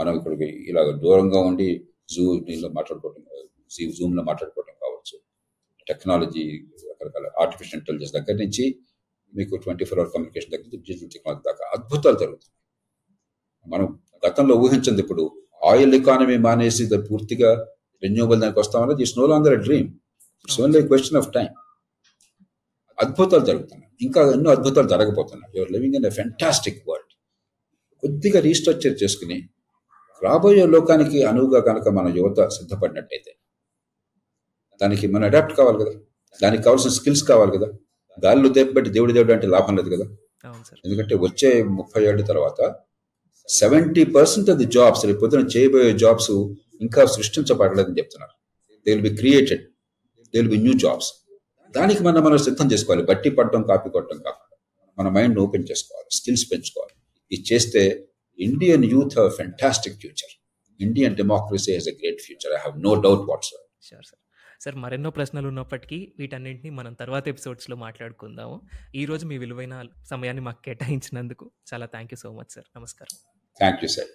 మనం ఇక్కడికి ఇలా దూరంగా ఉండి జూ దీనిలో మాట్లాడుకోవటం, జీ జూమ్లో మాట్లాడుకోవటం కావచ్చు, టెక్నాలజీ రకరకాల ఆర్టిఫిషియల్ ఇంటెలిజెన్స్ దగ్గర నుంచి మీకు ట్వంటీ ఫోర్ అవర్ కమ్యూనికేషన్ దగ్గర నుంచి డిజిటల్ టెక్నాలజీ దాకా అద్భుతాలు జరుగుతున్నాయి. మనం గతంలో ఊహించింది ఇప్పుడు ఆయిల్ ఎకానమీ మానేసి పూర్తిగా రెన్యూవబుల్ దానికి వస్తామన్నది it's no longer a dream, it's only question of time. అద్భుతాలు జరుగుతున్నాయి, ఇంకా ఎన్నో అద్భుతాలు జరగబోతున్నాయి. Your living in a fantastic world. కొద్దిగా రీస్ట్రక్చర్ చేసుకుని రాబోయే లోకానికి అనువుగా కనుక మన యువత సిద్ధపడినట్టయితే, దానికి మనం అడాప్ట్ కావాలి కదా, దానికి కావాల్సిన స్కిల్స్ కావాలి కదా. గాలిలో దేపబెట్టి దేవుడి దేవుడు అంటే లాభం లేదు కదా. ఎందుకంటే వచ్చే ముప్పై ఏళ్ళ తర్వాత seventy percent of the jobs, రేపు పొద్దున చేయబోయే జాబ్స్ ఇంకా సృష్టించబడలేదని చెప్తున్నారు. They will be created, they will be new jobs. దానికి మనం మనం సిద్ధం చేసుకోవాలి. బట్టి పట్టడం కాపీ కొట్టడం కాకుండా మన మైండ్ ఓపెన్ చేసుకోవాలి, స్కిల్స్ పెంచుకోవాలి. ఇది చేస్తే Indian youth have fantastic future. Indian democracy has a great future. I have no doubt WhatsApp. Sure sir. Sir మరెన్నో ప్రశ్నలు ఉన్నప్పటికీ వీటన్నింటినీ మనం తర్వాత ఎపిసోడ్స్లో మాట్లాడుకుందాము. ఈరోజు మీ విలువైన సమయాన్ని మాకు కేటాయించినందుకు చాలా thank you so much sir. నమస్కారం. Thank you sir.